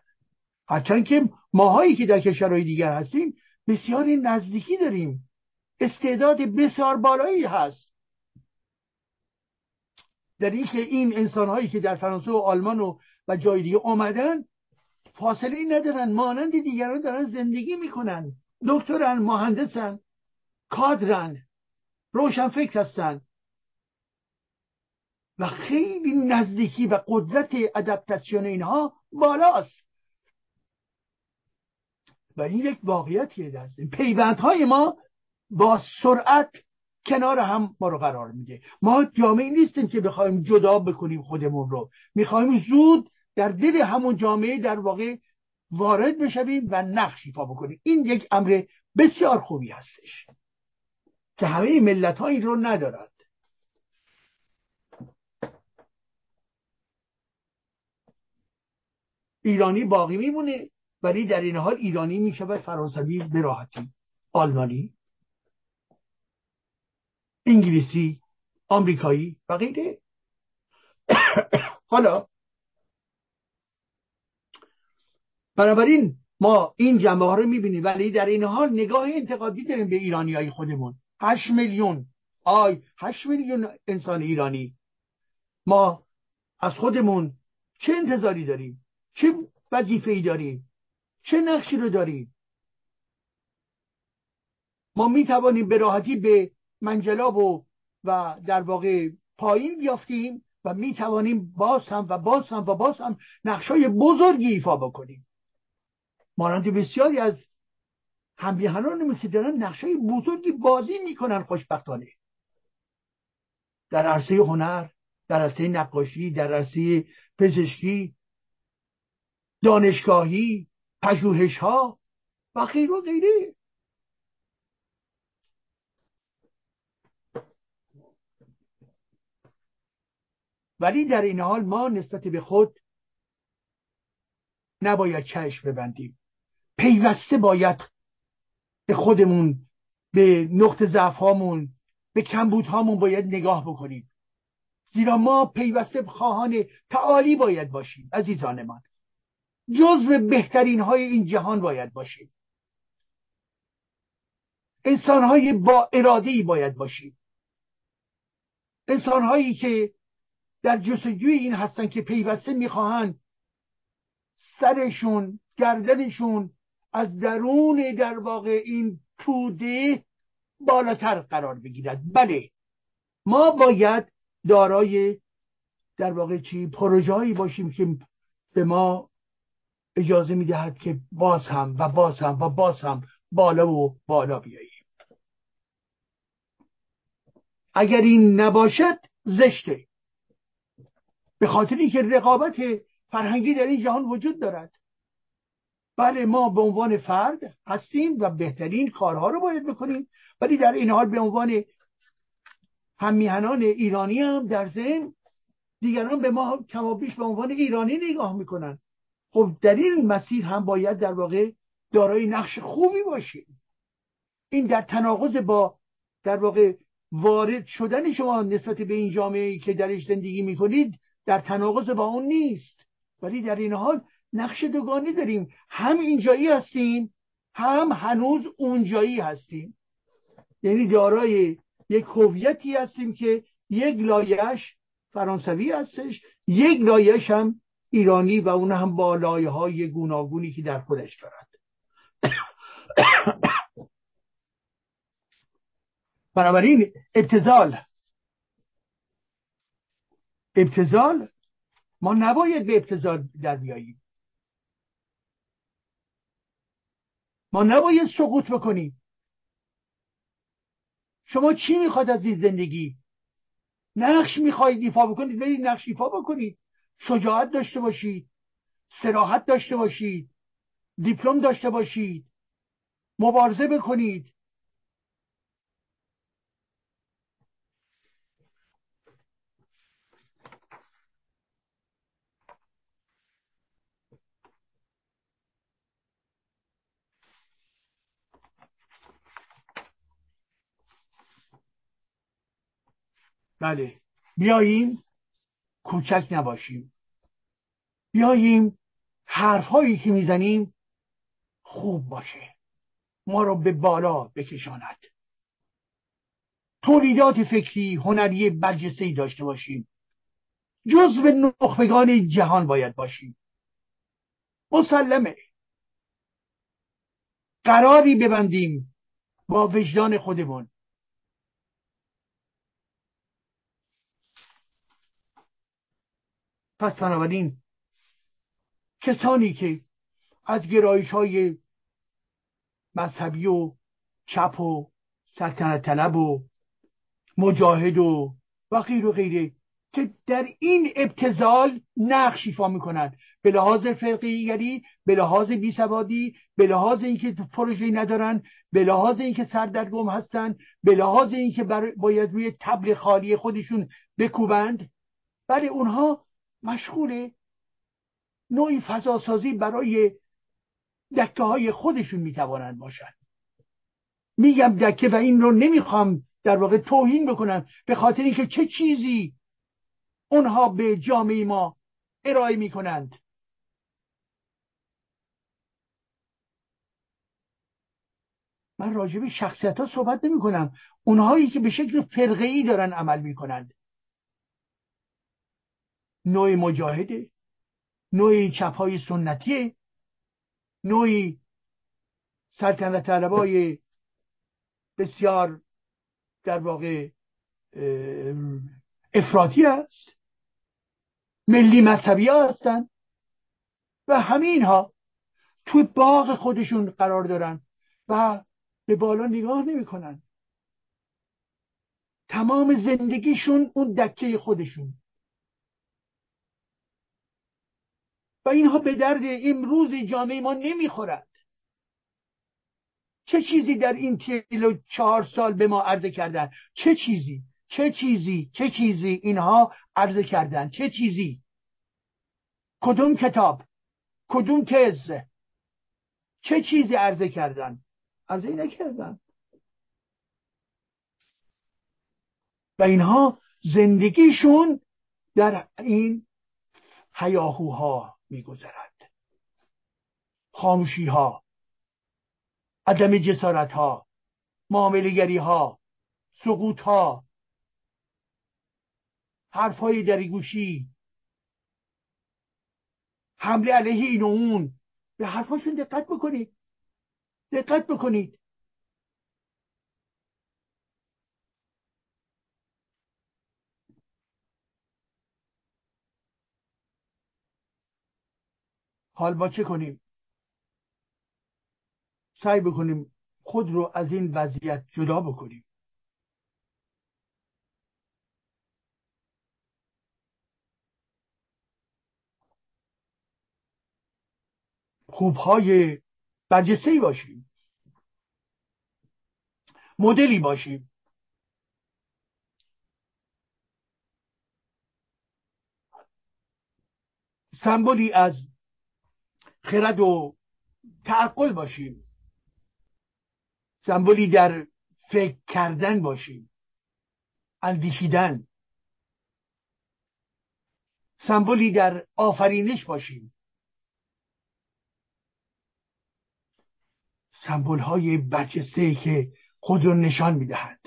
هرچند که ماهایی که در کشورهای دیگر هستیم بسیاری نزدیکی داریم، استعداد بسیار بالایی هست در این که این انسانهایی که در فرانسه و آلمان و جای دیگه آمدن فاصله ندارن، مانند دیگران دارن زندگی میکنن، دکترن، مهندسن، کادرن، روشنفکر هستن و خیلی نزدیکی و قدرت ادپتاسیون اینها بالاست و این یک واقعیتیه. در پیوندهای ما با سرعت کنار هم ما رو قرار میده. ما جامعه نیستیم که بخوایم جدا بکنیم خودمون رو، میخوایم زود در دل همون جامعه در واقع وارد بشویم و نقش ایفا بکنیم. این یک امر بسیار خوبی هستش که همه ملت‌ها این رو ندارند. ایرانی باقی میمونه، ولی در این حال ایرانی میشود فرانسوی به راحتی، آلمانی، انگلیسی، آمریکایی و غیره. حالا بنابراین ما این جنبه‌ها رو می‌بینیم، ولی در این حال نگاه انتقادی داریم به ایرانیای خودمون. 8 میلیون 8 میلیون انسان ایرانی، ما از خودمون چه انتظاری داریم؟ چه وظیفه‌ای داریم؟ چه نقشی رو داریم؟ ما میتوانیم به راحتی به منجلاب و در واقع پایین بیافتیم و میتوانیم باز هم نقشای بزرگی ایفا بکنیم، مانند بسیاری از هم‌بیهنانمون که دارن نقشای بزرگی بازی میکنن خوشبختانه، در عرصه هنر، در عرصه نقاشی، در عرصه پزشکی، دانشگاهی، پژوهش‌ها و غیره و غیره. ولی در این حال ما نسبت به خود نباید چشم ببندیم، پیوسته باید به خودمون، به نقطه ضعف هامون، به کمبود هامون باید نگاه بکنیم، زیرا ما پیوسته خواهان تعالی باید باشیم. عزیزان من، جزو بهترین های این جهان باید باشیم، انسان های با اراده‌ای باید باشیم، انسان هایی که در جستجوی این هستن که پیوسته میخواهند سرشون، گردنشون از درون در واقع این توده بالاتر قرار بگیرد. بله، ما باید دارای در واقع پروژه‌ای باشیم که به ما اجازه میدهد که باز هم بالا و بالا بیاییم. اگر این نباشد زشته، به خاطر اینکه رقابت فرهنگی در این جهان وجود دارد. بله، ما به عنوان فرد هستیم و بهترین کارها رو باید بکنیم، ولی در این حال به عنوان هممیهنان ایرانی هم در ذهن دیگران به ما کمابیش به عنوان ایرانی نگاه میکنن. خب در این مسیر هم باید در واقع دارای نقش خوبی باشیم. این در تناقض با در واقع وارد شدن شما نسبت به این جامعه‌ای که درش زندگی میکنید در تناقض با اون نیست، ولی در این حال نقش دوگانه داریم، هم اینجایی هستیم هم هنوز اونجایی هستیم، یعنی دارای یک هویتی هستیم که یک لایه‌اش فرانسوی هستش، یک لایه‌اش هم ایرانی و اون هم با لایه‌های گوناگونی که در خودش دارد. بنابراین ابتذال ما نباید به ابتذال در بیاییم، ما نباید سقوط بکنیم. شما چی میخواد از این زندگی؟ نقش میخواید ایفا بکنید، برید نقش ایفا بکنید، شجاعت داشته باشید، صراحت داشته باشید، دیپلم داشته باشید، مبارزه بکنید. بله، بیاییم کوچک نباشیم، بیاییم حرفهایی که میزنیم خوب باشه، ما رو به بالا بکشاند، تولیدات فکری هنری برجسته‌ای داشته باشیم، جزو نخبگان جهان باید باشیم. مسلمه قراری ببندیم با وجدان خودمون. پس بنابراین کسانی که از گرایش‌های مذهبی و چپ و سلطنت طلب و مجاهد و غیر و غیره که در این ابتذال نقش ایفا می‌کنند، به لحاظ فرقه‌ایگری، به لحاظ بیسوادی، به لحاظ اینکه پروژه‌ای ندارن، به لحاظ اینکه سردرگم هستن، به لحاظ اینکه باید روی تبل خالی خودشون بکوبند، ولی اونها مشغول نوعی فضاسازی برای دکه های خودشون میتوانند باشند. میگم دکه و این رو نمیخوام در واقع توهین بکنم، به خاطر اینکه چه چیزی اونها به جامعه ما ارائه میکنند. من راجبه شخصیت ها صحبت نمی کنم، اونهایی که به شکل فرقه‌ای دارن عمل می کنند، نوع مجاهده، نوع چپ های سنتیه، نوع سلطنت طلبای بسیار در واقع افراطی است، ملی مذهبی ها هستن و همین ها توی باغ خودشون قرار دارن و به بالا نگاه نمی کنن. تمام زندگیشون اون دکه خودشون و اینها به درد امروز جامعه ما نمی خورد. چه چیزی در این 4 سال به ما عرضه کردن؟ چه چیزی اینها عرضه کردن؟ چه چیزی؟ کدوم کتاب؟ کدوم تز؟ چه چیزی عرضه کردن؟ عرضه نکردن. و اینها زندگیشون در این هیاهوها میگذرد، خاموشی ها، عدم جسارت ها، معاملگری ها، سقوط ها، حرف های دریگوشی، حمله علیه این و اون. به حرف هاشون دقت بکنید، دقت بکنید. حال با چه کنیم؟ سعی بکنیم خود رو از این وضعیت جدا بکنیم. خوبهای برجسته‌ای باشیم، مدلی باشیم. سمبولی از خرد و تعقل باشیم. سمبولی در فکر کردن باشیم، اندیشیدن. سمبولی در آفرینش باشیم. سمبول های برجسته‌ای که خود را نشان می‌دهند.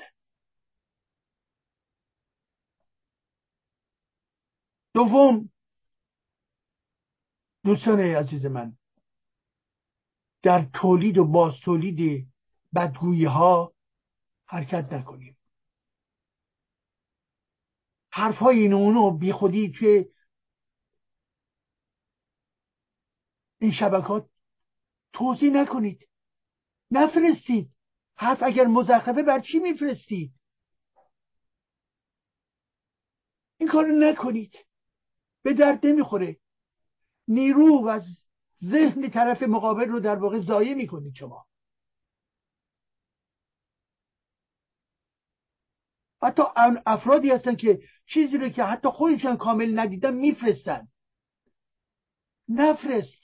دوم، دوستان عزیز من، در تولید و باز تولید بدگویی ها حرکت نکنیم. حرف های این و اونو بی خودی توی این شبکات توضیح نکنید، نفرستید. حرف اگر مزخرفه بر چی میفرستید؟ این کارو نکنید، به درد نمیخوره. نیرو و ذهن طرف مقابل رو در واقع ضایع میکنید شما. حتی افرادی هستن که چیزی رو که حتی خودشان کامل ندیدن میفرستن. نفرست.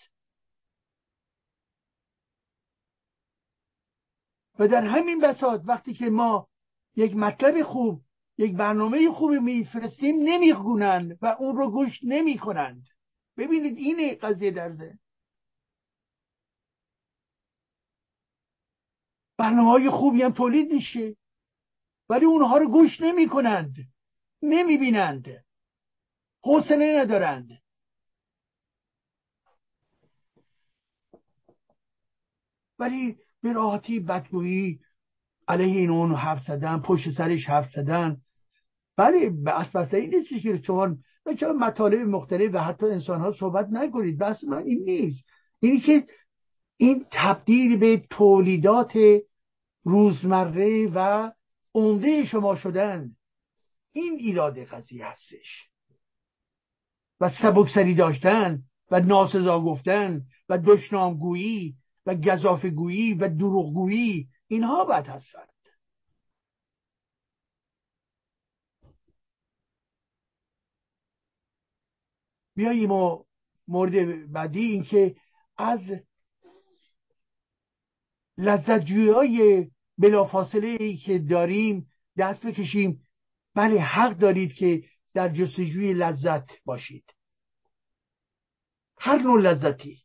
و در همین بساط وقتی که ما یک مطلب خوب، یک برنامه خوب میفرستیم، نمیخونن و اون رو گوش نمیکنند. ببینید اینه قضیه در ذهن. برنامه‌های خوبی هم تولید میشه ولی اونها رو گوش نمی کنند، نمی بینند، حوصله ندارند. ولی به راحتی بدگویی علیه این اون حرف زدن، پشت سرش حرف زدن، بله بس این نیست که شما مطالب مختلف و حتی انسان ها صحبت نکنید. بس من این نیست. اینی که این تبدیل به تولیدات روزمره و عمده شما شدن، این ایراد قضیه هستش. و سبکسری داشتن و ناسزا گفتن و دشنامگویی و گزافه‌گویی و دروغگویی، اینها بد هستند. بیاییم و مورد بعدی، این که از لذت‌جویی‌های بلافاصله ای که داریم دست بکشیم. بله حق دارید که در جستجوی لذت باشید، هر نوع لذتی.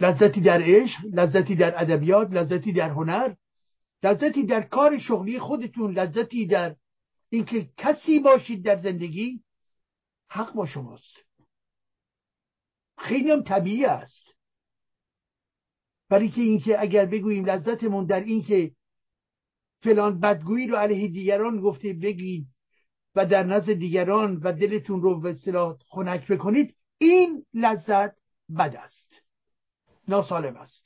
لذتی در عشق، لذتی در ادبیات، لذتی در هنر، لذتی در کار شغلی خودتون، لذتی در اینکه کسی باشید در زندگی. حق با شماست، خیلی هم طبیعی است. برای اینکه اگر بگوییم لذتمون در اینکه فلان بدگویی رو علیه دیگران گفته بگید و در نزد دیگران و دلتون رو به اصطلاح خنک بکنید، این لذت بد است، ناسالم است.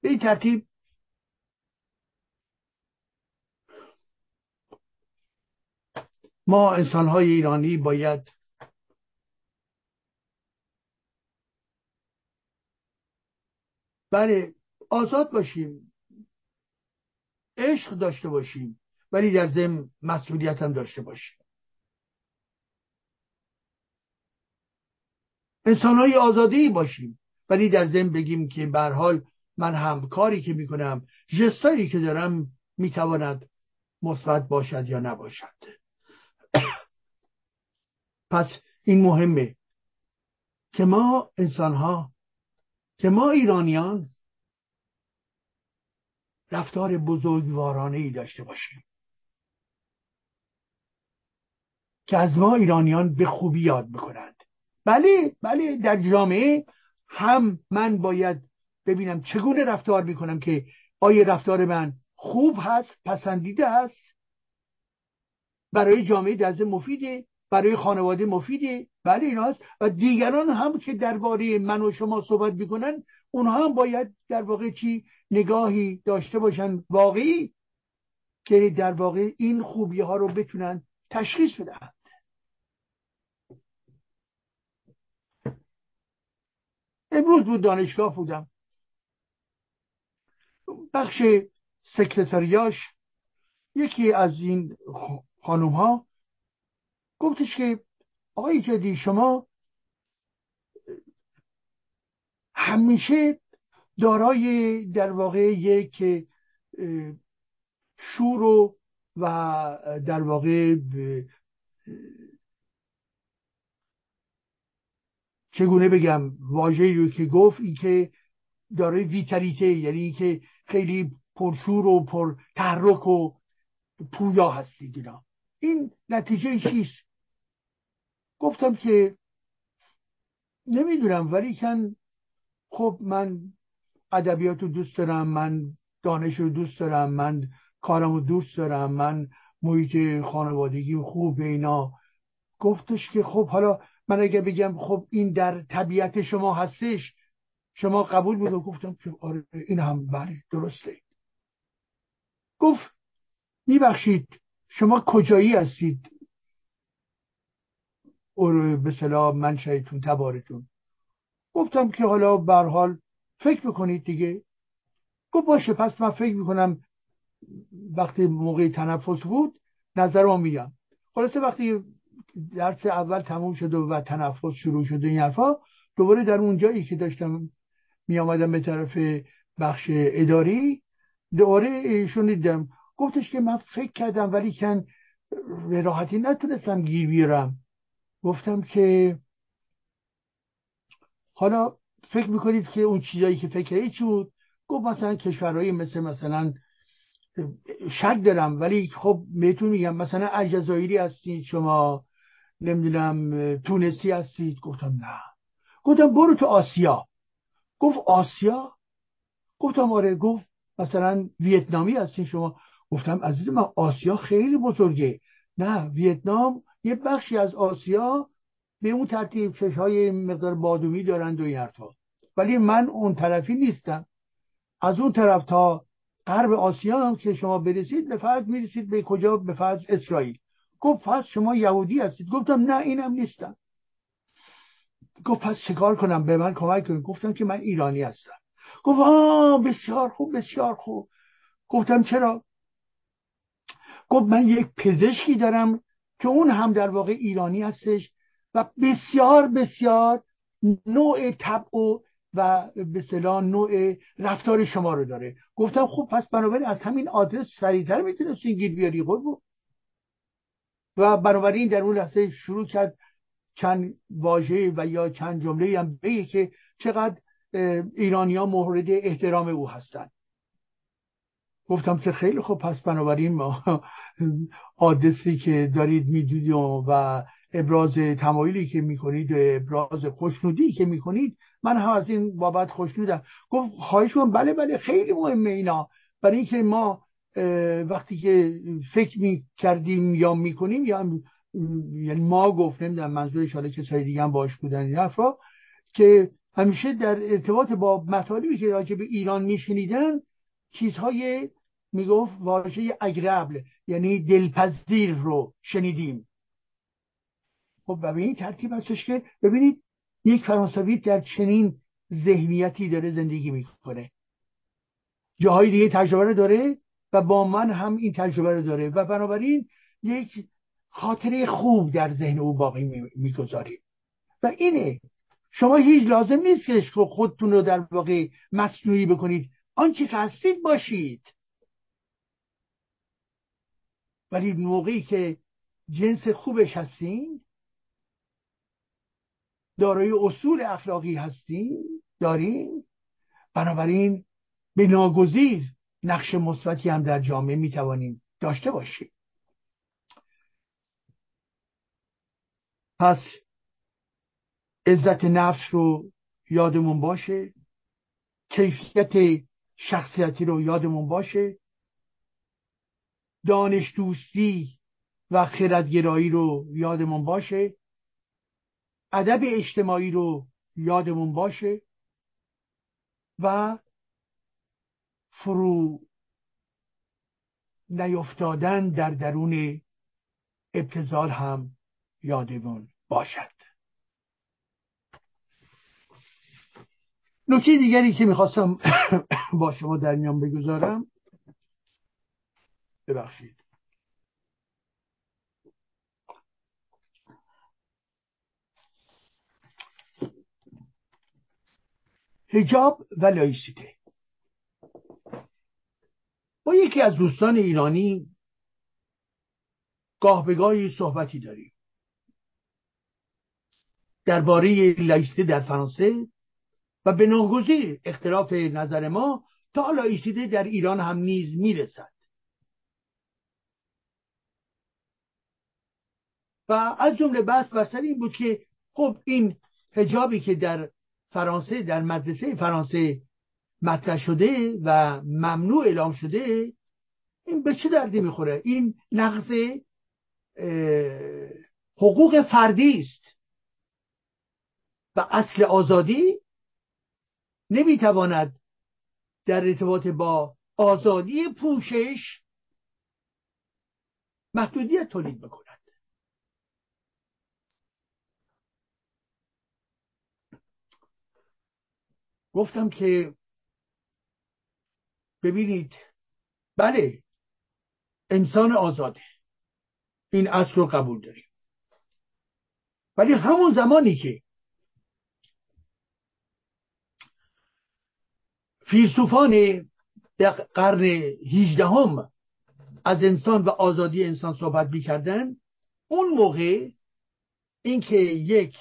به این ترتیب ما انسان‌های ایرانی باید بله آزاد باشیم، عشق داشته باشیم، ولی در ضمن مسئولیت هم داشته باشیم. انسان‌های آزادی باشیم، ولی در ضمن بگیم که به هر حال من هم کاری که میکنم، ژستایی که دارم، میتواند مثبت باشد یا نباشد. پس این مهمه که ما انسانها، که ما ایرانیان رفتار بزرگوارانه ای داشته باشیم که از ما ایرانیان به خوبی یاد بکنند. بله بله، در جامعه هم من باید ببینم چگونه رفتار میکنم که آیا رفتار من خوب هست، پسندیده هست، برای جامعه درزه مفیده، برای خانواده مفیده، بله این هست. و دیگران هم که درباره من و شما صحبت میکنن، اونها هم باید در واقع چی نگاهی داشته باشن واقعی که در واقع این خوبی ها رو بتونن تشخیص بدن. امروز بود دانشگاه بودم، بخش سکرتریاش یکی از این خانوم ها گفتش که آقای جدی، شما همیشه دارای در واقع یک شور و در واقع چگونه بگم واژه‌ای رو که گفت، این که دارای ویتالیته، یعنی این که خیلی پرشور و پر تحرک و پویا هستید، اینا این نتیجه چیست؟ گفتم که نمیدونم، ولی کن خب من ادبیات رو دوست دارم، من دانش رو دوست دارم، من کارم رو دوست دارم، من محیط خانوادگی خوب اینا. گفتش که خب حالا من اگه بگم خب این در طبیعت شما هستش، شما قبول بود؟ گفتم که آره این هم بله درسته. گفت میبخشید شما کجایی هستید؟ او به سلام من شایدتون تبارتون. گفتم که حالا به هر حال فکر بکنید دیگه. گفت باشه، پس من فکر میکنم وقتی موقع تنفس بود نظرم میگم. خلاصه وقتی درس اول تموم شد و تنفس شروع شد این حرفا، دوباره در اون جایی که داشتم میامدم به طرف بخش اداری، دوباره ایشون دیدم. گفتش که من فکر کردم ولی کن به راحتی نتونستم گیر بیارم. گفتم که حالا فکر میکنید که اون چیزایی که فکر کردید چی بود؟ گفت مثلا کشورهایی مثلا شک دارم، ولی خب بهتون میگم مثلا الجزایری هستید شما، نمیدونم تونسی هستید. گفتم نه. گفتم برو تو آسیا. گفت آسیا؟ گفتم آره. گفت مثلا ویتنامی هستید شما. گفتم عزیز من آسیا خیلی بزرگه. نه، ویتنام یه بخشی از آسیا به اون ترتیب چشهای مقدار بادومی دارند و این حرفا، ولی من اون طرفی نیستم. از اون طرف تا غرب آسیا هم که شما برسید به فرض میرسید به کجا؟ به فرض اسرائیل. گفت پس شما یهودی هستید. گفتم نه اینم نیستم. گفت پس چیکار کنم؟ به من کمک کنید. گفتم که من ایرانی هستم. گفت آه بسیار خوب بسیار خوب. گفتم چرا؟ گفت من یک پزشکی دارم که اون هم در واقع ایرانی هستش و بسیار بسیار نوع طبع و به اصطلاح نوع رفتار شما رو داره. گفتم خب پس بنابراین از همین آدرس سریعتر میتونستین گیر بیاری. خب و بنابراین در اون لحظه شروع کرد چند واژه و یا چند جمله هم بگه که چقدر ایرانی‌ها مورد احترام او هستند. گفتم که خیلی خوب، پس بنابراین ما آدرسی که دارید میدید و ابراز تمایلی که میکنید و ابراز خوشنودی که میکنید، من هم از این بابت خوشنودم. گفت خواهش می‌کنم، بله بله خیلی مهمه اینا، برای اینکه ما وقتی که فکر میکردیم یا میکنیم یا یعنی ما گفت نمیدونم منظورش حالا کسای دیگه هم باش بودن این افرا که همیشه در ارتباط با مطالبی که راجع به ایران میشنیدن چیزهای میگفت واژه اگربل یعنی دلپذیر رو شنیدیم. خب و به این ترتیب هستش که ببینید یک فرانسوی در چنین ذهنیتی داره زندگی میکنه، جاهای دیگه تجربه رو داره و با من هم این تجربه رو داره و بنابراین یک خاطره خوب در ذهن او باقی میگذاریم و اینه. شما هیچ لازم نیست که خودتون رو در واقع مصنوعی بکنید، آنچه که هستید باشید. ولی موقعی که جنس خوبش هستین، دارای اصول اخلاقی هستین، دارین، بنابراین به ناگزیر نقش مثبتی هم در جامعه میتوانیم داشته باشیم. پس عزت نفس رو یادمون باشه، کیفیت شخصیتی رو یادمون باشه، دانش دوستی و خردگرایی رو یادمون باشه، ادب اجتماعی رو یادمون باشه و فرو نیفتادن در درون ابتذال هم یادمون باشد. نکته دیگری که میخواستم با شما در میان بگذارم، ببخشید، حجاب و لایسیته. با یکی از دوستان ایرانی گاه به گاهی صحبتی داریم درباره لایسیته در فرانسه و به ناگزیر اختلاف نظر ما تا لایسیته در ایران هم نیز میرسد و از جمله بحث بر سر این بود که خب این حجابی که در فرانسه در مدرسه فرانسه مطرح شده و ممنوع اعلام شده، این به چه دردی میخوره؟ این نقض حقوق فردی است و اصل آزادی نمیتواند در ارتباط با آزادی پوشش محدودیت تولید بکند. گفتم که ببینید بله انسان آزاده، این اصل رو قبول داریم، ولی همون زمانی که فیلسوفان قرن 18 از انسان و آزادی انسان صحبت می‌کردند، اون موقع اینکه یک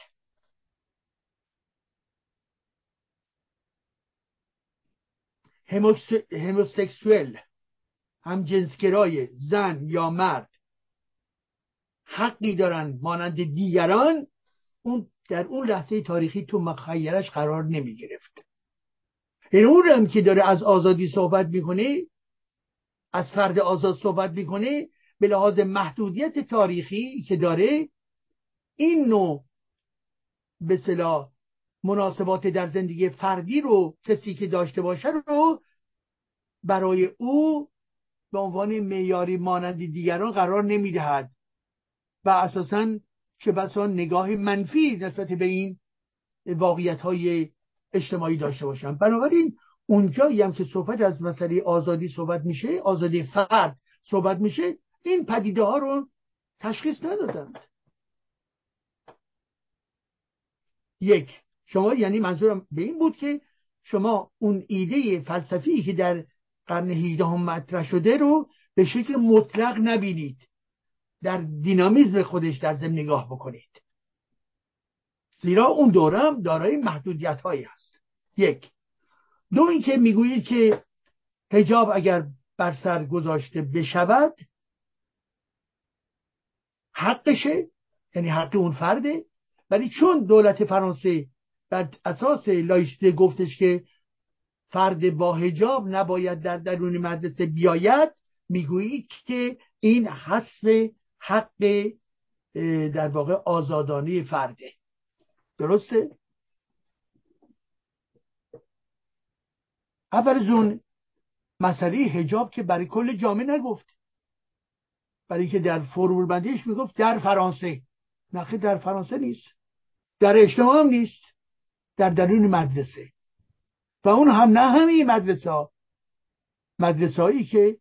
هموسکسوئل همجنسگرای زن یا مرد حقی دارن مانند دیگران، اون در اون لحظه تاریخی تو مخیرش قرار نمی گرفت. یعنی اون هم که داره از آزادی صحبت میکنه، از فرد آزاد صحبت میکنه، به لحاظ محدودیت تاریخی که داره این نوع به اصطلاح مناسبات در زندگی فردی رو کسی که داشته باشه رو برای او به عنوان معیاری مانند دیگران قرار نمیدهد و اساساً چه بسا نگاه منفی نسبت به این واقعیت‌های اجتماعی داشته باشند. بنابراین اونجایی هم که صحبت از مسئله آزادی صحبت میشه، آزادی فرد صحبت میشه، این پدیده ها رو تشخیص ندادند. یک شما یعنی منظورم به این بود که شما اون ایده فلسفی که در قرن 18 مطرح شده رو به شکل مطلق نبینید در دینامیزم خودش در ضمن نگاه بکنید، زیرا اون دوره هم دارای محدودیت هایی هست. یک. دو اینکه میگویید که حجاب اگر بر سر گذاشته بشود حقشه، یعنی حق اون فرده، ولی چون دولت فرانسه بر اساس لایشته گفتش که فرد با حجاب نباید در درون مدرسه بیاید، میگویید که این حسب حق در واقع آزادانه فرده. درسته؟ اول از اون مسئله حجاب که برای کل جامعه نگفت، برای که در فرمول بندیش میگفت در فرانسه. نخیر، در فرانسه نیست، در اجتماع هم نیست، در درون مدرسه. و اون هم نه همه مدرسه هایی که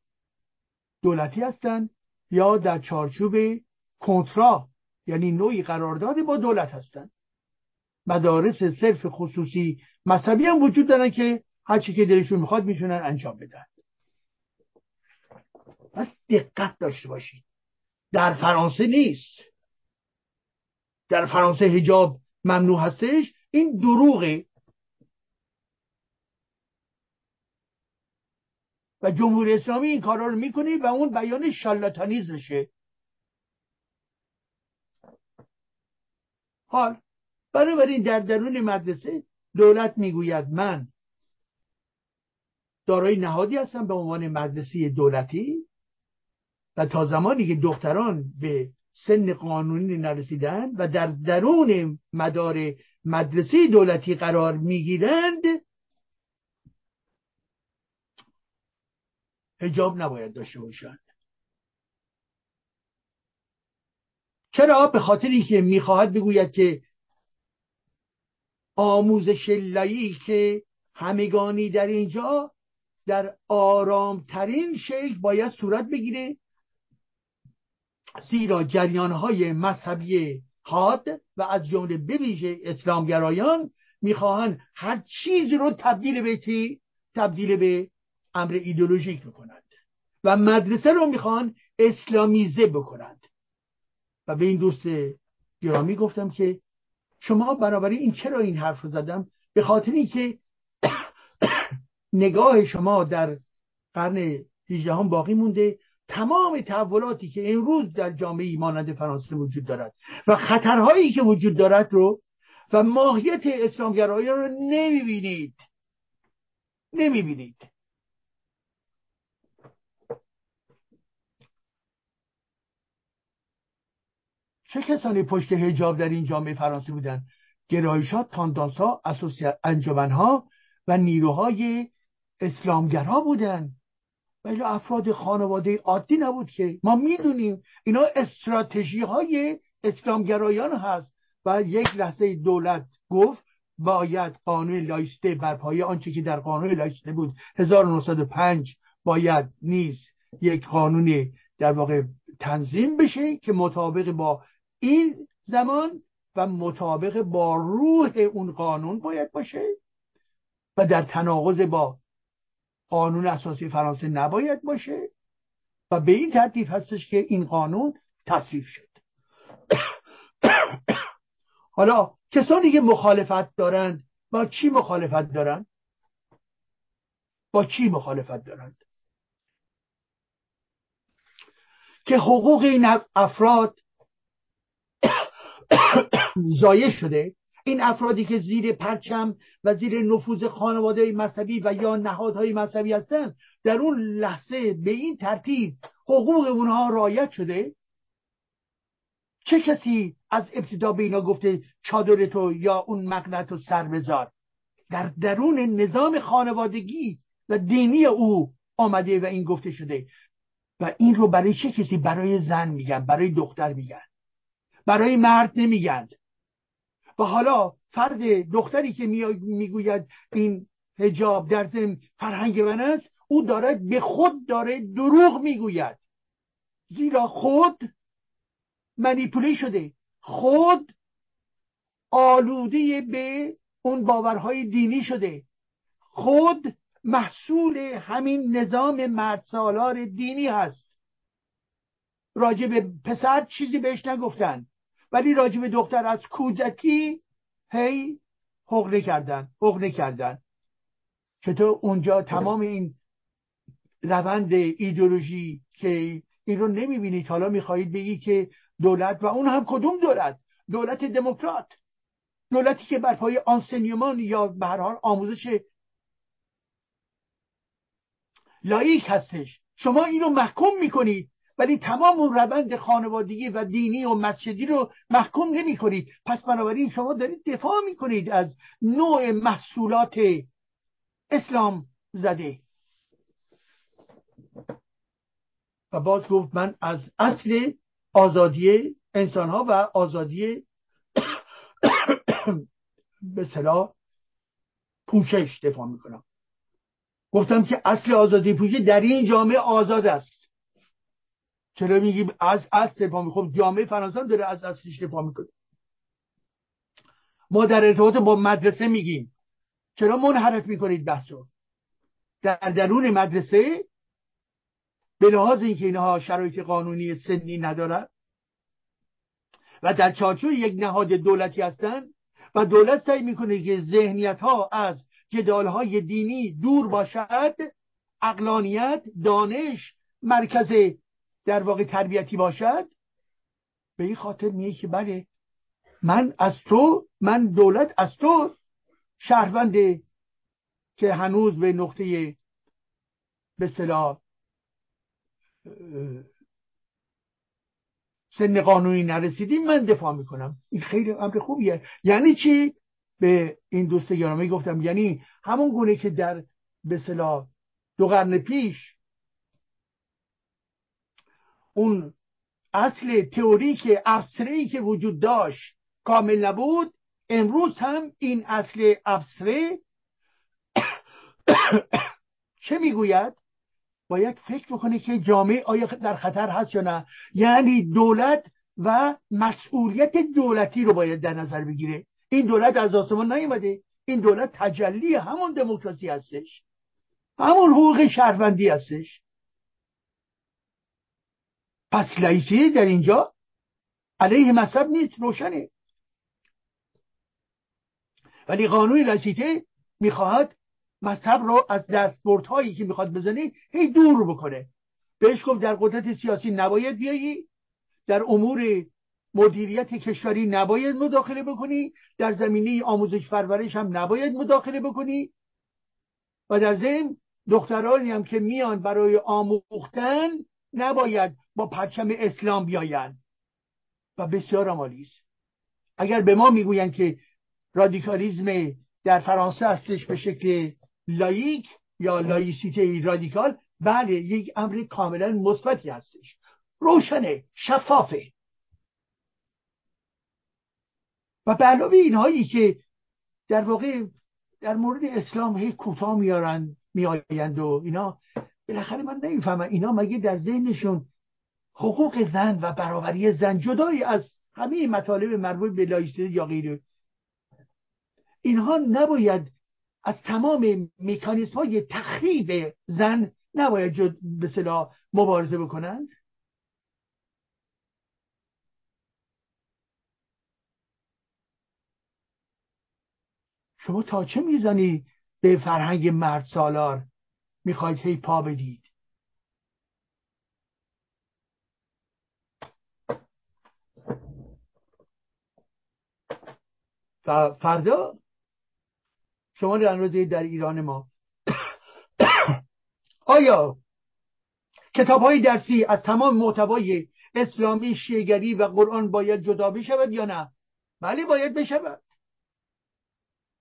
دولتی هستن یا در چارچوب کنترا یعنی نوعی قرارداد با دولت هستن. مدارس صرف خصوصی مذهبی هم وجود دارن که هرچی که دلشون میخواد میتونن انجام بدن. پس دقت داشته باشید، در فرانسه نیست. در فرانسه حجاب ممنوع هستش، این دروغه. و جمهوری اسلامی این کارا رو میکنه و اون بیان شالاتانیزمشه. حال بنابراین در درون مدرسه دولت میگوید من دارای نهادی هستم به عنوان مدرسه دولتی، و تا زمانی که دختران به سن قانونی نرسیدن و در درون مدار مدرسه دولتی قرار میگیرند حجاب نباید داشته باشند. چرا؟ به خاطری که میخواهد بگوید که آموزش لاییک که همگانی در اینجا در آرامترین شکل باید صورت بگیره، زیرا جریانهای مذهبی حاد و از جمله بویژه اسلامگرایان میخواهند هر چیز رو تبدیل به امر ایدئولوژیک میکنند و مدرسه رو میخوان اسلامیزه بکنند. و به این دوست گرامی گفتم که شما بنابراین این چرا این حرف رو زدم، به خاطر اینکه نگاه شما در قرن 18 هم باقی مونده. تمام تحولاتی که امروز در جامعه مانند فرانسه وجود دارد و خطرهایی که وجود دارد رو و ماهیت اسلامگرایی رو نمیبینید. چه کسانی پشت حجاب در این جامعه فرانسه بودند؟ گرایشات، تاندانس‌ها، انجمن‌ها و نیروهای اسلامگرا بودند. ولی افراد خانواده عادی نبود که ما میدونیم اینا استراتژی‌های اسلامگرایان هست. و یک لحظه دولت گفت باید قانون لایسته بر پایه آنچه که در قانون لایسته بود 1905 باید نیز یک قانون در واقع تنظیم بشه که مطابق با این زمان و مطابق با روح اون قانون باید باشه و در تناقض با قانون اساسی فرانسه نباید باشه. و به این ترتیب هستش که این قانون تصویب شد. حالا کسانی که مخالفت دارند با چی مخالفت دارند؟ که حقوق این افراد ضایع شده. این افرادی که زیر پرچم و زیر نفوذ خانواده مذهبی و یا نهادهای مذهبی هستند در اون لحظه به این ترتیب حقوق اونها رعایت شده. چه کسی از ابتدا به اینا گفته چادر تو یا اون مقنعه تو سر بذار؟ در درون نظام خانوادگی و دینی او آمده و این گفته شده. و این رو برای چه کسی؟ برای زن میگن، برای دختر میگن، برای مرد نمیگن. و حالا فرد دختری که میگوید این حجاب در ضمن فرهنگ من است، او دارد به خود داره دروغ میگوید، زیرا خود منیپوله شده، خود آلوده به اون باورهای دینی شده، خود محصول همین نظام مرد سالار دینی هست. راجب پسر چیزی بهش نگفتن، ولی راجب دختر از کودکی هی حقنه کردن. چطور اونجا تمام این روند ایدئولوژی که این رو نمیبینید، حالا میخواهید بگی که دولت، و اون هم کدوم دولت؟ دولت دموکرات، دولتی که بر پایه آنسنیمان یا به هر حال آموزش لاییک هستش، شما اینو محکوم میکنید، ولی تمام اون روند خانوادگی و دینی و مسجدی رو محکوم نمی کنید. پس بنابراین شما دارید دفاع میکنید از نوع محصولات اسلام زده. و باز گفت من از اصل آزادی انسان ها و آزادی به اصطلاح پوشش دفاع میکنم. گفتم که اصل آزادی پوشش در این جامعه آزاد است. چرا میگیم از اصل دفاع میکنم؟ خب جامعه فرانسه داره از اصلش دفاع میکنه. ما در ارتباط با مدرسه میگیم چرا منحرف میکنید بحثو؟ در درون مدرسه به لحاظ اینکه اینها شرایط قانونی سنی ندارن و در چارچوب یک نهاد دولتی هستن و دولت سعی میکنه که ذهنیت ها از جدال های دینی دور باشد، عقلانیت، دانش مرکز در واقع تربیتی باشد. به این خاطر میگه که بله من دولت از تو شهروند که هنوز به نقطه به اصطلاح سن قانونی نرسیدیم من دفاع میکنم. این خیلی امر خوبیه. یعنی چی؟ به این دوست گرامی گفتم یعنی همون گونه که در به اصطلاح 2 قرن پیش اون اصل تئوریک ابستره‌ای که وجود داشت کامل نبود، امروز هم این اصل ابستره چه میگوید؟ باید فکر بکنه که جامعه آیا در خطر هست یا نه. یعنی دولت و مسئولیت دولتی رو باید در نظر بگیره. این دولت از آسمان نیومده، این دولت تجلی همون دموکراسی هستش، همون حقوق شهروندی هستش. پس لاییکی در اینجا علیه مذهب نیست، روشنه. ولی قانون لایسیته میخواهد مذهب رو از دستبردهایی که میخواد بزنه هی دور بکنه. بهش گفت در قدرت سیاسی نباید بیایی، در امور مدیریت کشوری نباید مداخله بکنی، در زمینه آموزش پرورش هم نباید مداخله بکنی، و در ضمن دخترانی هم که میان برای آموختن نباید با پرچم اسلام بیاین. و بسیار عالی است. اگر به ما میگوین که رادیکالیسم در فرانسه هستش به شکل لاییک یا لاییسیته رادیکال، بله یک امر کاملا مثبتی هستش، روشنه، شفافه. و به علاوه اینهایی که در واقع در مورد اسلام هی کوتاه میارن میآیند و اینا، بالاخره من نمیفهمم اینا مگه در ذهنشون حقوق زن و برابری زن جدای از همه مطالب مربوط به لاییسیته یا غیره، اینها نباید از تمام مکانیسم های تخریب زن نباید به اصطلاح مبارزه بکنند. شما تا چه میزنی به فرهنگ مرد سالار میخواید هی پا بدید؟ فردا شما در اندازه در ایران ما آیا کتاب‌های درسی از تمام محتوای اسلامی، شیعه‌گری و قرآن باید جدا بشود یا نه؟ بله باید بشود،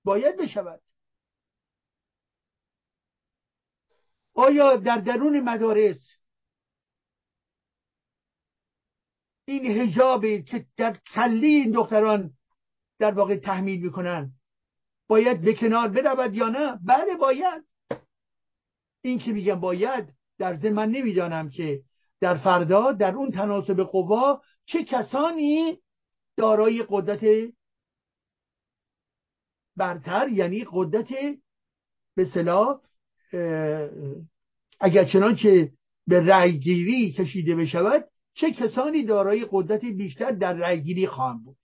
باید بشود. آیا در درون مدارس این حجابی که در کله این دختران در واقع تحمیل میکنن باید به کنار برود یا نه؟ بله باید. این که میگم باید، در ذهن من نمیدانم که در فردا در اون تناسب قوا چه کسانی دارای قدرت برتر، یعنی قدرت به اصطلاح اگر چنانچه به رأی گیری کشیده بشود چه کسانی دارای قدرت بیشتر در رأیگیری خواهند بود.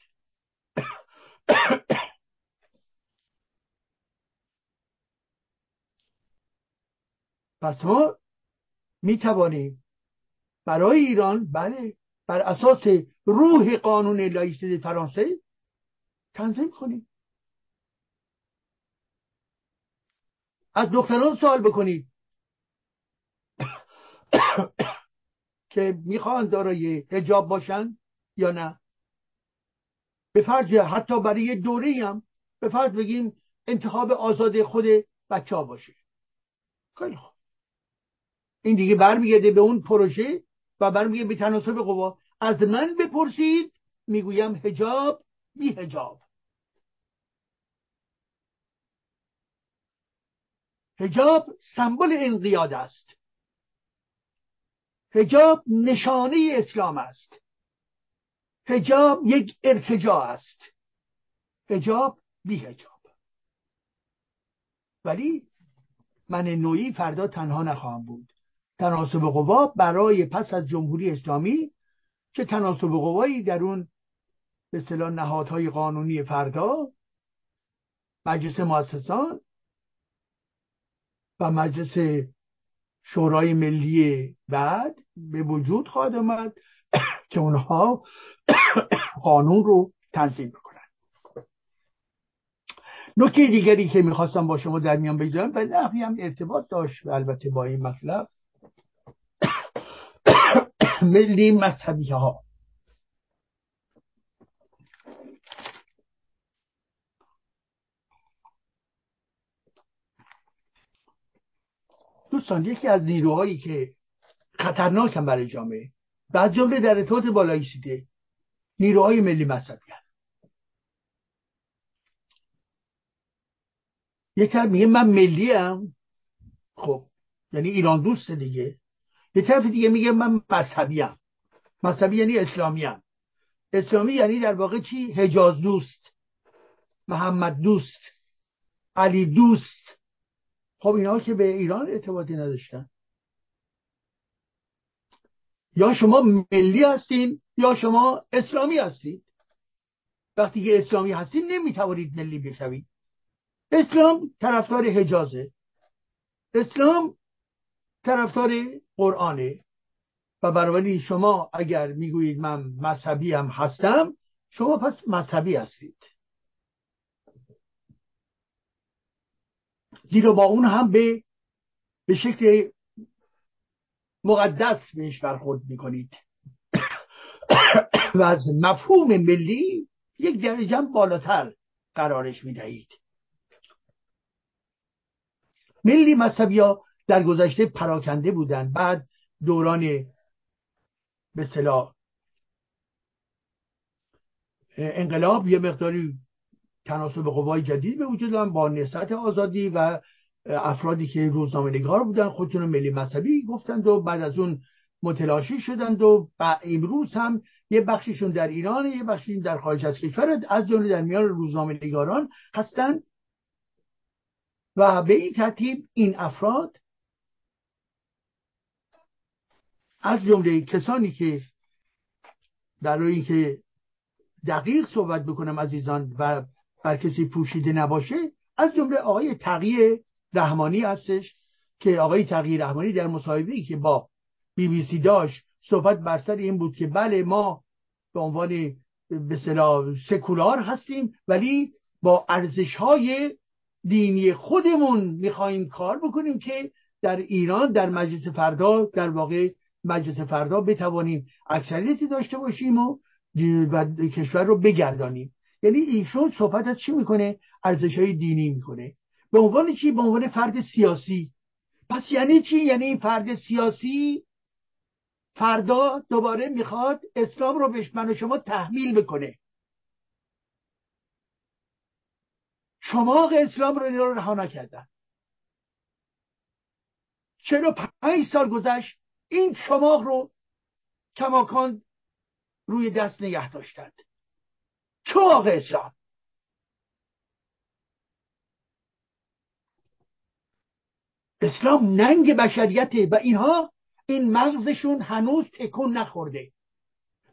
پس ما می توانیم برای ایران، بله، بر اساس روح قانون لایسیته فرانسه تنظیم کنیم. از دختران سوال بکنید که میخوان دارای حجاب باشن یا نه. به فرض حتی برای یه دوره هم به فرض بگیم انتخاب آزاد خود بچه ها باشه. خیلی خوب، این دیگه برمیگرده به اون پروژه و برمیگرده به تناسب قوا. از من بپرسید میگویم حجاب، بی حجاب. حجاب سمبل انقیاد است. حجاب نشانه اسلام است. حجاب یک ارتجاع است. حجاب، بی حجاب. ولی من نوعی فردا تنها نخواهم بود. تناسب قوا برای پس از جمهوری اسلامی که تناسب قوایی در اون به اصطلاح نهادهای قانونی فردا، مجلس مؤسسان و مجلس شورای ملی بعد به وجود خواهد آمد که اونها قانون رو تنظیم میکنن. نکته دیگری که میخواستم با شما در میان بگذارم و نحوی هم ارتباط داشت و البته با این مطلب، ملی مذهبی ها. دوستان، یکی از نیروهایی که خطرناک هم برای جامعه و از جمله در ارتباط با لایسیته، نیروهای ملی مذهبی هست. یکی میگه من ملی هم، خب یعنی ایران دوست دیگه. یه طرف دیگه میگه من مذهبی هم. مذهبی یعنی اسلامی هم. اسلامی یعنی در واقع چی؟ حجاز دوست، محمد دوست، علی دوست. خب اینا که به ایران ارتباطی نداشتن. یا شما ملی هستین یا شما اسلامی هستید. وقتی که اسلامی هستید نمیتوانید ملی بشوید. اسلام طرفدار حجازه، اسلام طرفدار قرآنه و بنابراین شما اگر میگویید من مذهبی هم هستم، شما پس مذهبی هستید. زیرا با اون هم به شکل مقدس بهش برخورد میکنید و از مفهوم ملی یک درجه بالاتر قرارش میدهید. ملی مذهبی ها در گذشته پراکنده بودند. بعد دوران به اصطلاح انقلاب یه مقداری تناسب قوای جدید به وجود آمد با نهضت آزادی و افرادی که روزنامه‌نگار بودن خودشون ملی مذهبی گفتند و بعد از اون متلاشی شدند و امروز هم یه بخششون در ایران، یه بخششون در خارج از کشور از جمله در میان روزنامه‌نگاران هستند و به این ترتیب این افراد از جمله کسانی که در روی که دقیق صحبت بکنم عزیزان و بر کسی پوشیده نباشه، از جمله آقای تقی رحمانی هستش که آقای تقی رحمانی در مصاحبه‌ای که با BBC داشت صحبت بر سر این بود که بله ما به عنوان به اصطلاح سکولار هستیم ولی با ارزش‌های دینی خودمون میخوایم کار بکنیم که در ایران در مجلس فردا، در واقع مجلس فردا بتوانیم اکثریتی داشته باشیم و کشور رو بگردانیم. یعنی ایشون صحبت از چی میکنه؟ ارزش‌های دینی میکنه. به عنوان چی؟ به عنوان فرد سیاسی. پس یعنی چی؟ یعنی این فرد سیاسی فردا دوباره میخواد اسلام رو بهش من و شما تحمیل بکنه. شماق اسلام رو رها نکردن. 45 سال گذشت، این شماق رو کماکان روی دست نگه داشتند. شماق اسلام. اسلام ننگ بشریته و اینها این مغزشون هنوز تکون نخورده.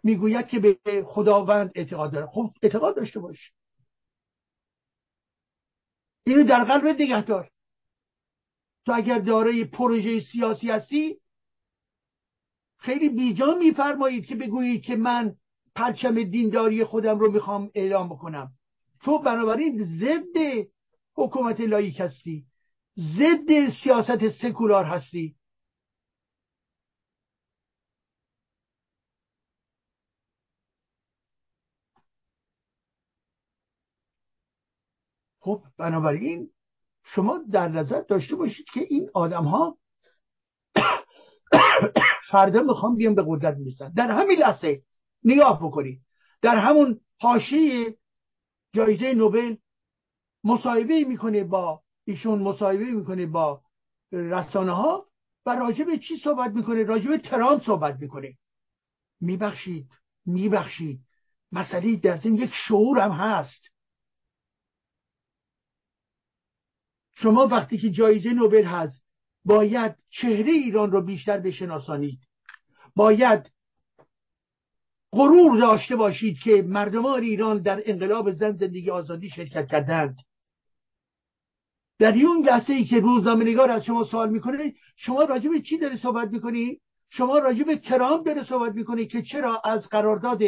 میگوید که به خداوند اعتقاد داره، خب اعتقاد داشته باش، اینو در قلبت نگه دار. تو اگر دارای پروژه سیاسی هستی، خیلی بیجا میفرمایید که بگویید که من پرچم دینداری خودم رو میخوام اعلام بکنم. تو بنابراین ضد حکومت لایک هستی، ضد سیاست سکولار هستی. خب بنابراین شما در نظر داشته باشید که این آدم ها فردا میخوام بیان به قدرت میرسن. در همین لحظه نگاه بکنید، در همون حاشیه جایزه نوبل مصاحبه میکنه با ایشون، مصاحبه میکنه با رسانه ها و راجع به چی صحبت میکنه؟ راجع به ترامپ صحبت میکنه. میبخشید مسئله در ضمن یک شعور هم هست. شما وقتی که جایزه نوبل هست باید چهره ایران رو بیشتر بشناسانید، باید غرور داشته باشید که مردمان ایران در انقلاب زن زندگی آزادی شرکت کردند. در اون لحظه ای که روزنامه‌نگار از شما سوال میکنه شما راجع به چی داری صحبت میکنی؟ شما راجع به ترامپ داری صحبت میکنی که چرا از قرارداد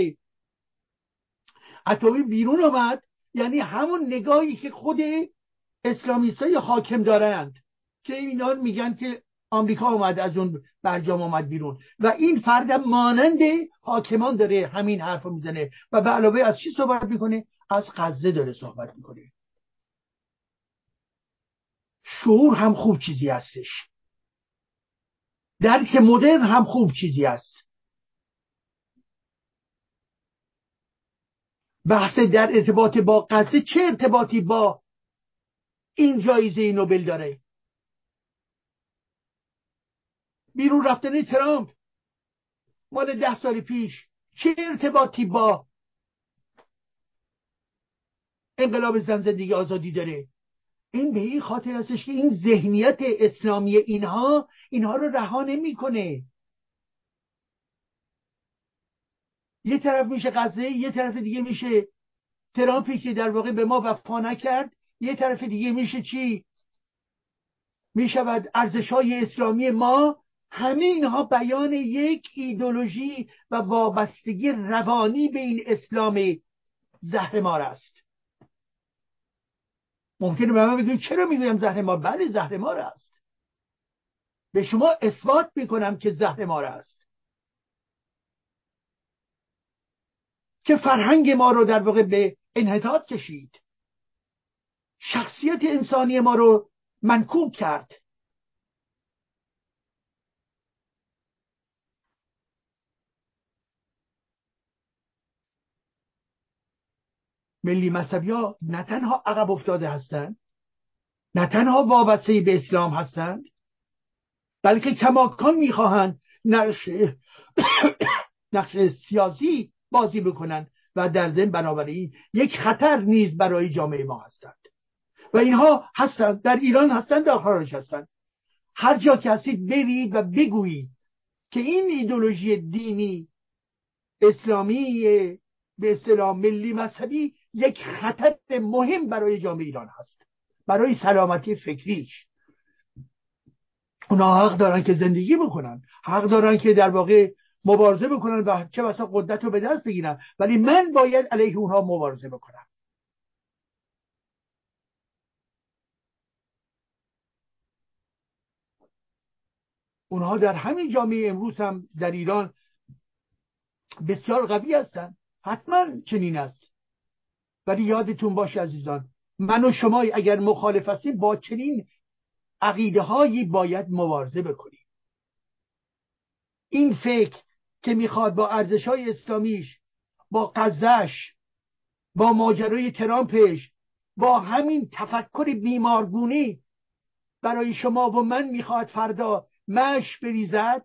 اتمی بیرون آمد. یعنی همون نگاهی که خود اسلامیستای حاکم دارند که اینا میگن که آمریکا اومد از اون برجام اومد بیرون و این فرد مانند حاکمان داره همین حرفو میزنه و به علاوه از چی صحبت میکنه؟ از غزه داره صحبت میکنه. شعور هم خوب چیزی هستش، درک مدرن هم خوب چیزی هست. بحث در ارتباط با غزه چه ارتباطی با این جایزه نوبل داره؟ بیرون رفتن ترامپ مال 10 سال پیش چه ارتباطی با انقلاب زن زندگی آزادی داره؟ این به این خاطر هستش که این ذهنیت اسلامی اینها رو رها نمیکنه. یه طرف میشه غزه، یه طرف دیگه میشه ترامپی که در واقع به ما وفا نکرد، یه طرف دیگه میشه چی؟ میشود ارزش‌های اسلامی ما. همه اینها بیان یک ایدئولوژی و وابستگی روانی به این اسلام زهرمار است. ممکنه به من بگید چرا میگویم زهرمار؟ بله زهرمار است. به شما اثبات میکنم که زهرمار است، که فرهنگ ما رو در واقع به انحطاط کشید، شخصیت انسانی ما رو منکوب کرد. ملی مذهبی ها نه تنها عقب افتاده هستند، نه تنها وابسته به اسلام هستند، بلکه کماکان میخواهند نقش سیاسی بازی بکنند و در ضمن بنابراین یک خطر نیز برای جامعه ما هستند. و اینها هستند، در ایران هستند، در خارج هستند. هر جا که هستید برید و بگویید که این ایدئولوژی دینی اسلامی به اصطلاح ملی مذهبی یک خطر مهم برای جامعه ایران هست، برای سلامتی فکریش. اونا حق دارن که زندگی بکنن، حق دارن که در واقع مبارزه بکنن و چه بسا قدرت رو به دست بگیرن، ولی من باید علیه اونها مبارزه بکنم. اونها در همین جامعه امروز هم در ایران بسیار قوی هستن، حتما چنین است. ولی یادتون باشه عزیزان، من و شما اگر مخالف هستیم با چنین عقیده هایی باید مبارزه بکنیم. این فکر که میخواد با ارزش های اسلامیش، با غزه‌اش، با ماجرای ترامپش، با همین تفکر بیمارگونی برای شما و من میخواد فردا مش بریزد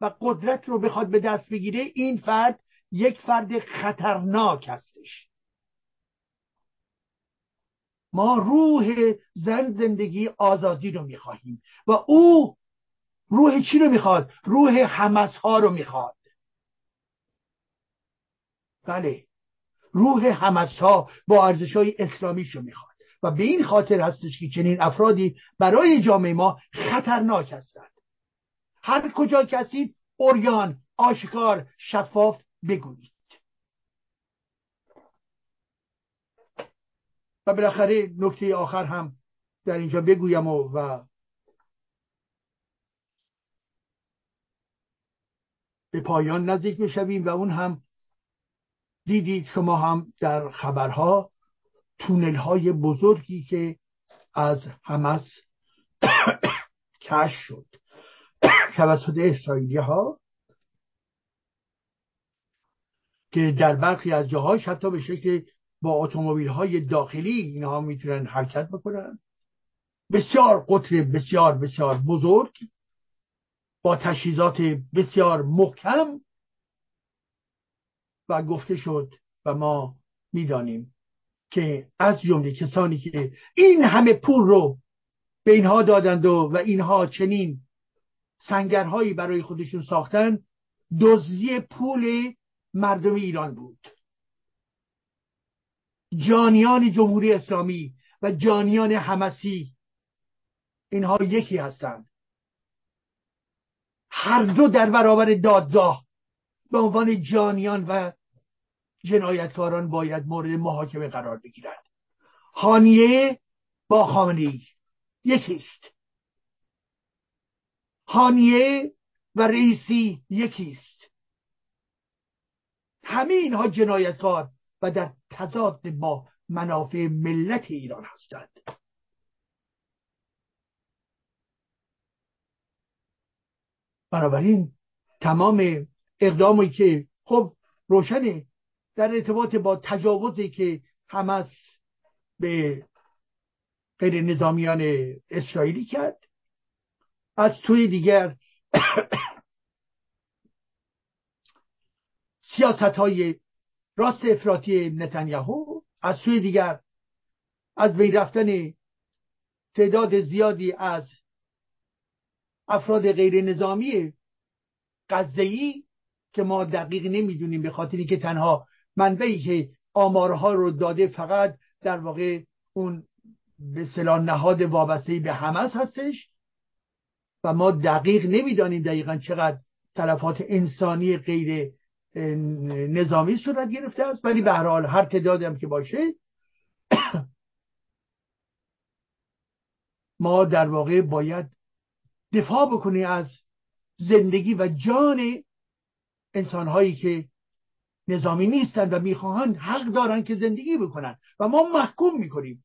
و قدرت رو بخواد به دست بگیره، این فرد یک فرد خطرناک هستش. ما روح زن زندگی آزادی رو میخواهیم و او روح چی رو میخواد؟ روح حمس ها رو میخواد. بله، روح حمس‌ها با ارزش‌های اسلامیشو میخواد و به این خاطر هستش که چنین افرادی برای جامعه ما خطرناک هستند. هر کجا کسی عریان، آشکار، شفاف بگویید. و بالاخره نکته آخر هم در اینجا بگویم و به پایان نزدیک میشویم، و اون هم دیدید شما هم در خبرها تونل های بزرگی که از حماس کشف شد توسط اسرائیلی ها که در برخی از جاهاش حتی به شکل با اتومبیل های داخلی اینها میتونن حرکت بکنن، بسیار قطر بسیار بسیار بزرگ با تجهیزات بسیار محکم، و گفته شد و ما میدانیم که از جمله کسانی که این همه پول رو به اینها دادند و اینها چنین سنگرهایی برای خودشون ساختن، دزدی پول مردم ایران بود. جانیان جمهوری اسلامی و جانیان حماسی اینها یکی هستند، هر دو در برابر دادگاه به عنوان جانیان و جنایتکاران باید مورد محاکمه قرار بگیرند. هانیه با خامنه‌ای یکیست، هانیه و رئیسی یکیست، همه اینها جنایتکار و در تضاد با منافع ملت ایران هستند. بنابراین تمام اقدامی که خب روشنه در ارتباط با تجاوزی که حماس به غیر نظامیان اسرائیلی کرد، از توی دیگر سیاست‌های راست افراطی نتانیاهو، از سوی دیگر از بین رفتن تعداد زیادی از افراد غیر نظامی غزه‌ای که ما دقیق نمیدونیم به خاطری که تنها منبعی که آمارها رو داده فقط در واقع اون به اصطلاح نهاد وابسته به حماس هستش و ما دقیق نمیدانیم دقیقا چقدر تلفات انسانی غیر نظامی صورت گرفته است، ولی به هر حال هر تعدادی هم که باشه ما در واقع باید دفاع بکنیم از زندگی و جان انسانهایی که نظامی نیستند و میخواهند حق دارند که زندگی بکنند و ما محکوم میکنیم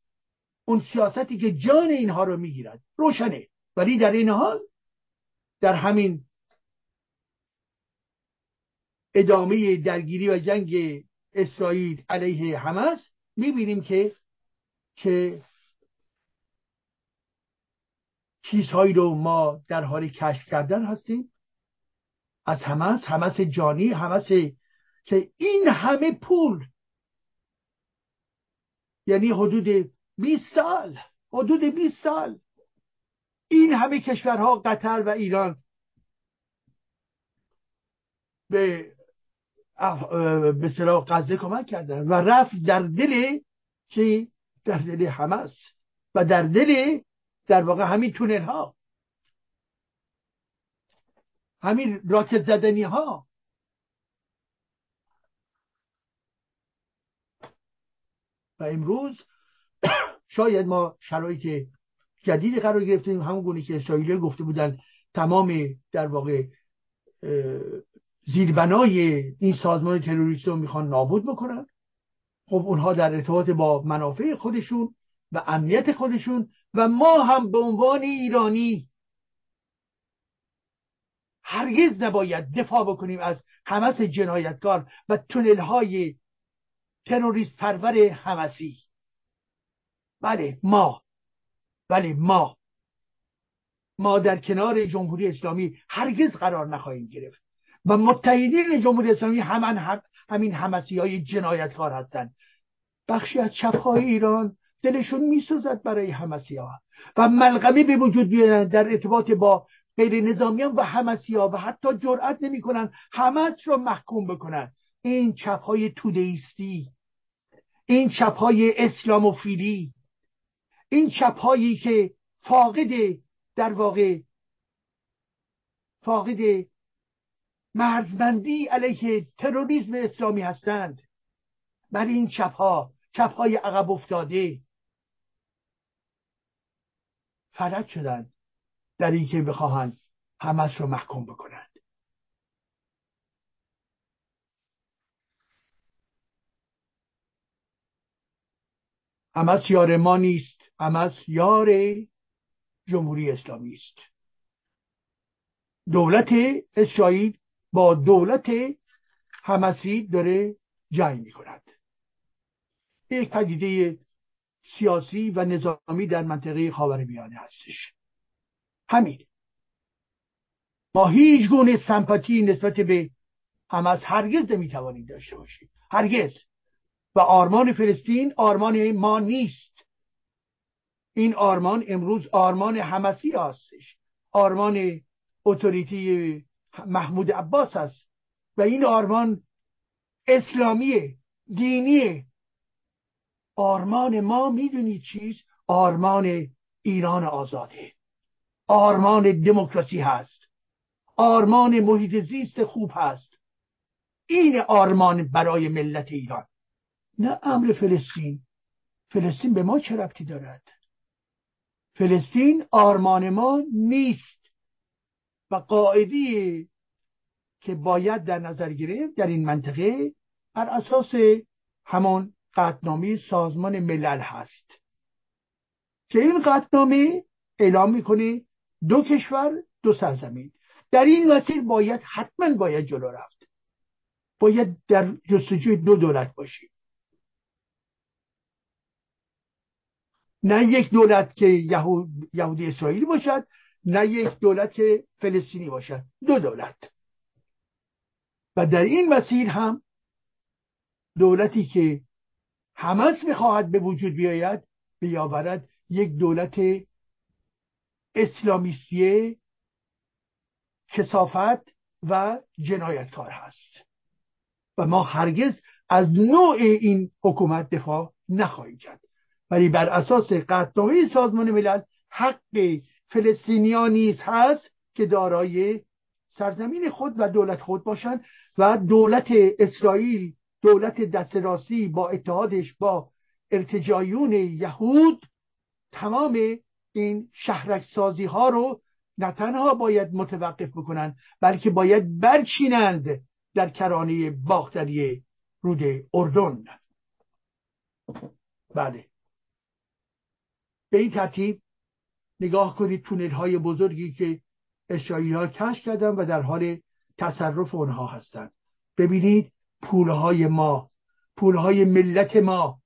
اون سیاستی که جان اینها رو میگیرد. روشنه، ولی در این حال در همین ادامه درگیری و جنگ اسرائیل علیه حماس میبینیم که چیزهایی رو ما در حال کشف کردن هستیم از حماس جانی، حماس که این همه پول، یعنی حدود 20 سال، حدود 20 سال این همه کشورها قطر و ایران به صلاح غزه کمک کردن و رفت در دل چی؟ در دل حماس و در دل در واقع همین تونل ها، همین راکت زدنی ها. و امروز شاید ما شرایط جدیدی قرار گرفتیم، همون گونه که اسرائیل گفته بودن تمام در واقع زیربنای این سازمان تروریستی رو میخوان نابود بکنن. خب اونها در ارتباط با منافع خودشون و امنیت خودشون و ما هم به عنوان ایرانی هرگز نباید دفاع بکنیم از حماس جنایتکار و تونل‌های تروریست پرور حماسی. بله ما در کنار جمهوری اسلامی هرگز قرار نخواهیم گرفت و متحدین جمهوری اسلامی همین حماسی های جنایتکار هستند. بخشی از چپهای ایران دلشون میسوزد برای حماسی ها و ملغمه به وجود میارن در ارتباط با غیر نظامیان و حماسی ها و حتی جرئت نمی کنن حماس رو محکوم بکنن. این چپهای توده‌ایستی، این چپهای اسلاموفیلی، این چپهایی که فاقد در واقع فاقد مرزبندی علیه تروریسم اسلامی هستند. ولی این چپها، چپهای عقب افتاده، فلج شدند در این که بخواهند حماس رو محکوم بکنند. حماس یار ما نیست، حماس یار جمهوری اسلامی است. دولت اسرائیل با دولت حماسی داره جنگ می‌کند. یک پدیده سیاسی و نظامی در منطقه خاورمیانه هستش. همین. ما هیچ گونه سمپاتی نسبت به حماس هرگز نمی‌توانیم داشته باشیم. هرگز. و آرمان فلسطین آرمان ما نیست. این آرمان امروز آرمان حماسی هستش، آرمان اتوریتی محمود عباس است و این آرمان اسلامی دینی. آرمان ما میدونید چیز؟ آرمان ایران آزاده، آرمان دموکراسی هست، آرمان محیط زیست خوب هست. این آرمان برای ملت ایران، نه امر فلسطین. فلسطین به ما چه ربطی دارد؟ فلسطین آرمان ما نیست و قاعده‌ای که باید در نظر گرفت در این منطقه بر اساس همان قطعنامه سازمان ملل هست که این قطعنامه اعلام میکنه دو کشور دو سرزمین. در این مسیر باید حتما باید جلو رفت، باید در جستجوی دو دولت باشیم، نه یک دولت که یهودی اسرائیلی باشد، نه یک دولت که فلسطینی باشد، دو دولت. و در این مسیر هم دولتی که حماس میخواهد به وجود بیاید بیاورد، یک دولت اسلامیستی کثافت و جنایتکار هست و ما هرگز از نوع این حکومت دفاع نخواهیم کرد. ولی بر اساس قطعنامه سازمان ملل حق فلسطینیان نیز هست که دارای سرزمین خود و دولت خود باشند و دولت اسرائیل، دولت دست راستی با اتحادش با ارتجاعیون یهود، تمام این شهرک سازی ها رو نه تنها باید متوقف بکنند بلکه باید برچینند در کرانه باختری رود اردن. بله، به این ترتیب نگاه کنید تونل های بزرگی که اسرائیلی ها کشف کردن و در حال تصرف اونها هستند. ببینید پول های ما، پول های ملت ما،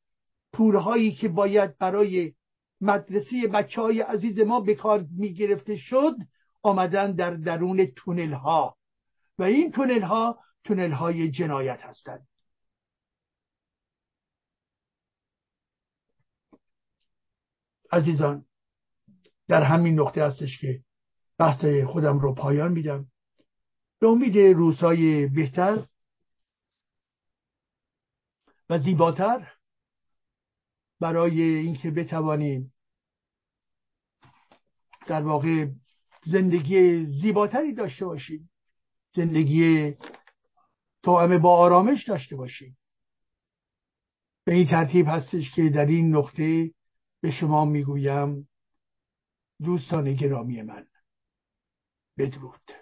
پول هایی که باید برای مدرسه بچه های عزیز ما به کار می گرفته شد، آمدن در درون تونل ها و این تونل ها تونل های جنایت هستند. عزیزان، در همین نقطه هستش که بحث خودم رو پایان میدم. به امید روزهای بهتر و زیباتر، برای اینکه بتوانیم در واقع زندگی زیباتری داشته باشیم، زندگی توأم با آرامش داشته باشیم. به این ترتیب هستش که در این نقطه به شما میگویم دوستان گرامی من، بدرود.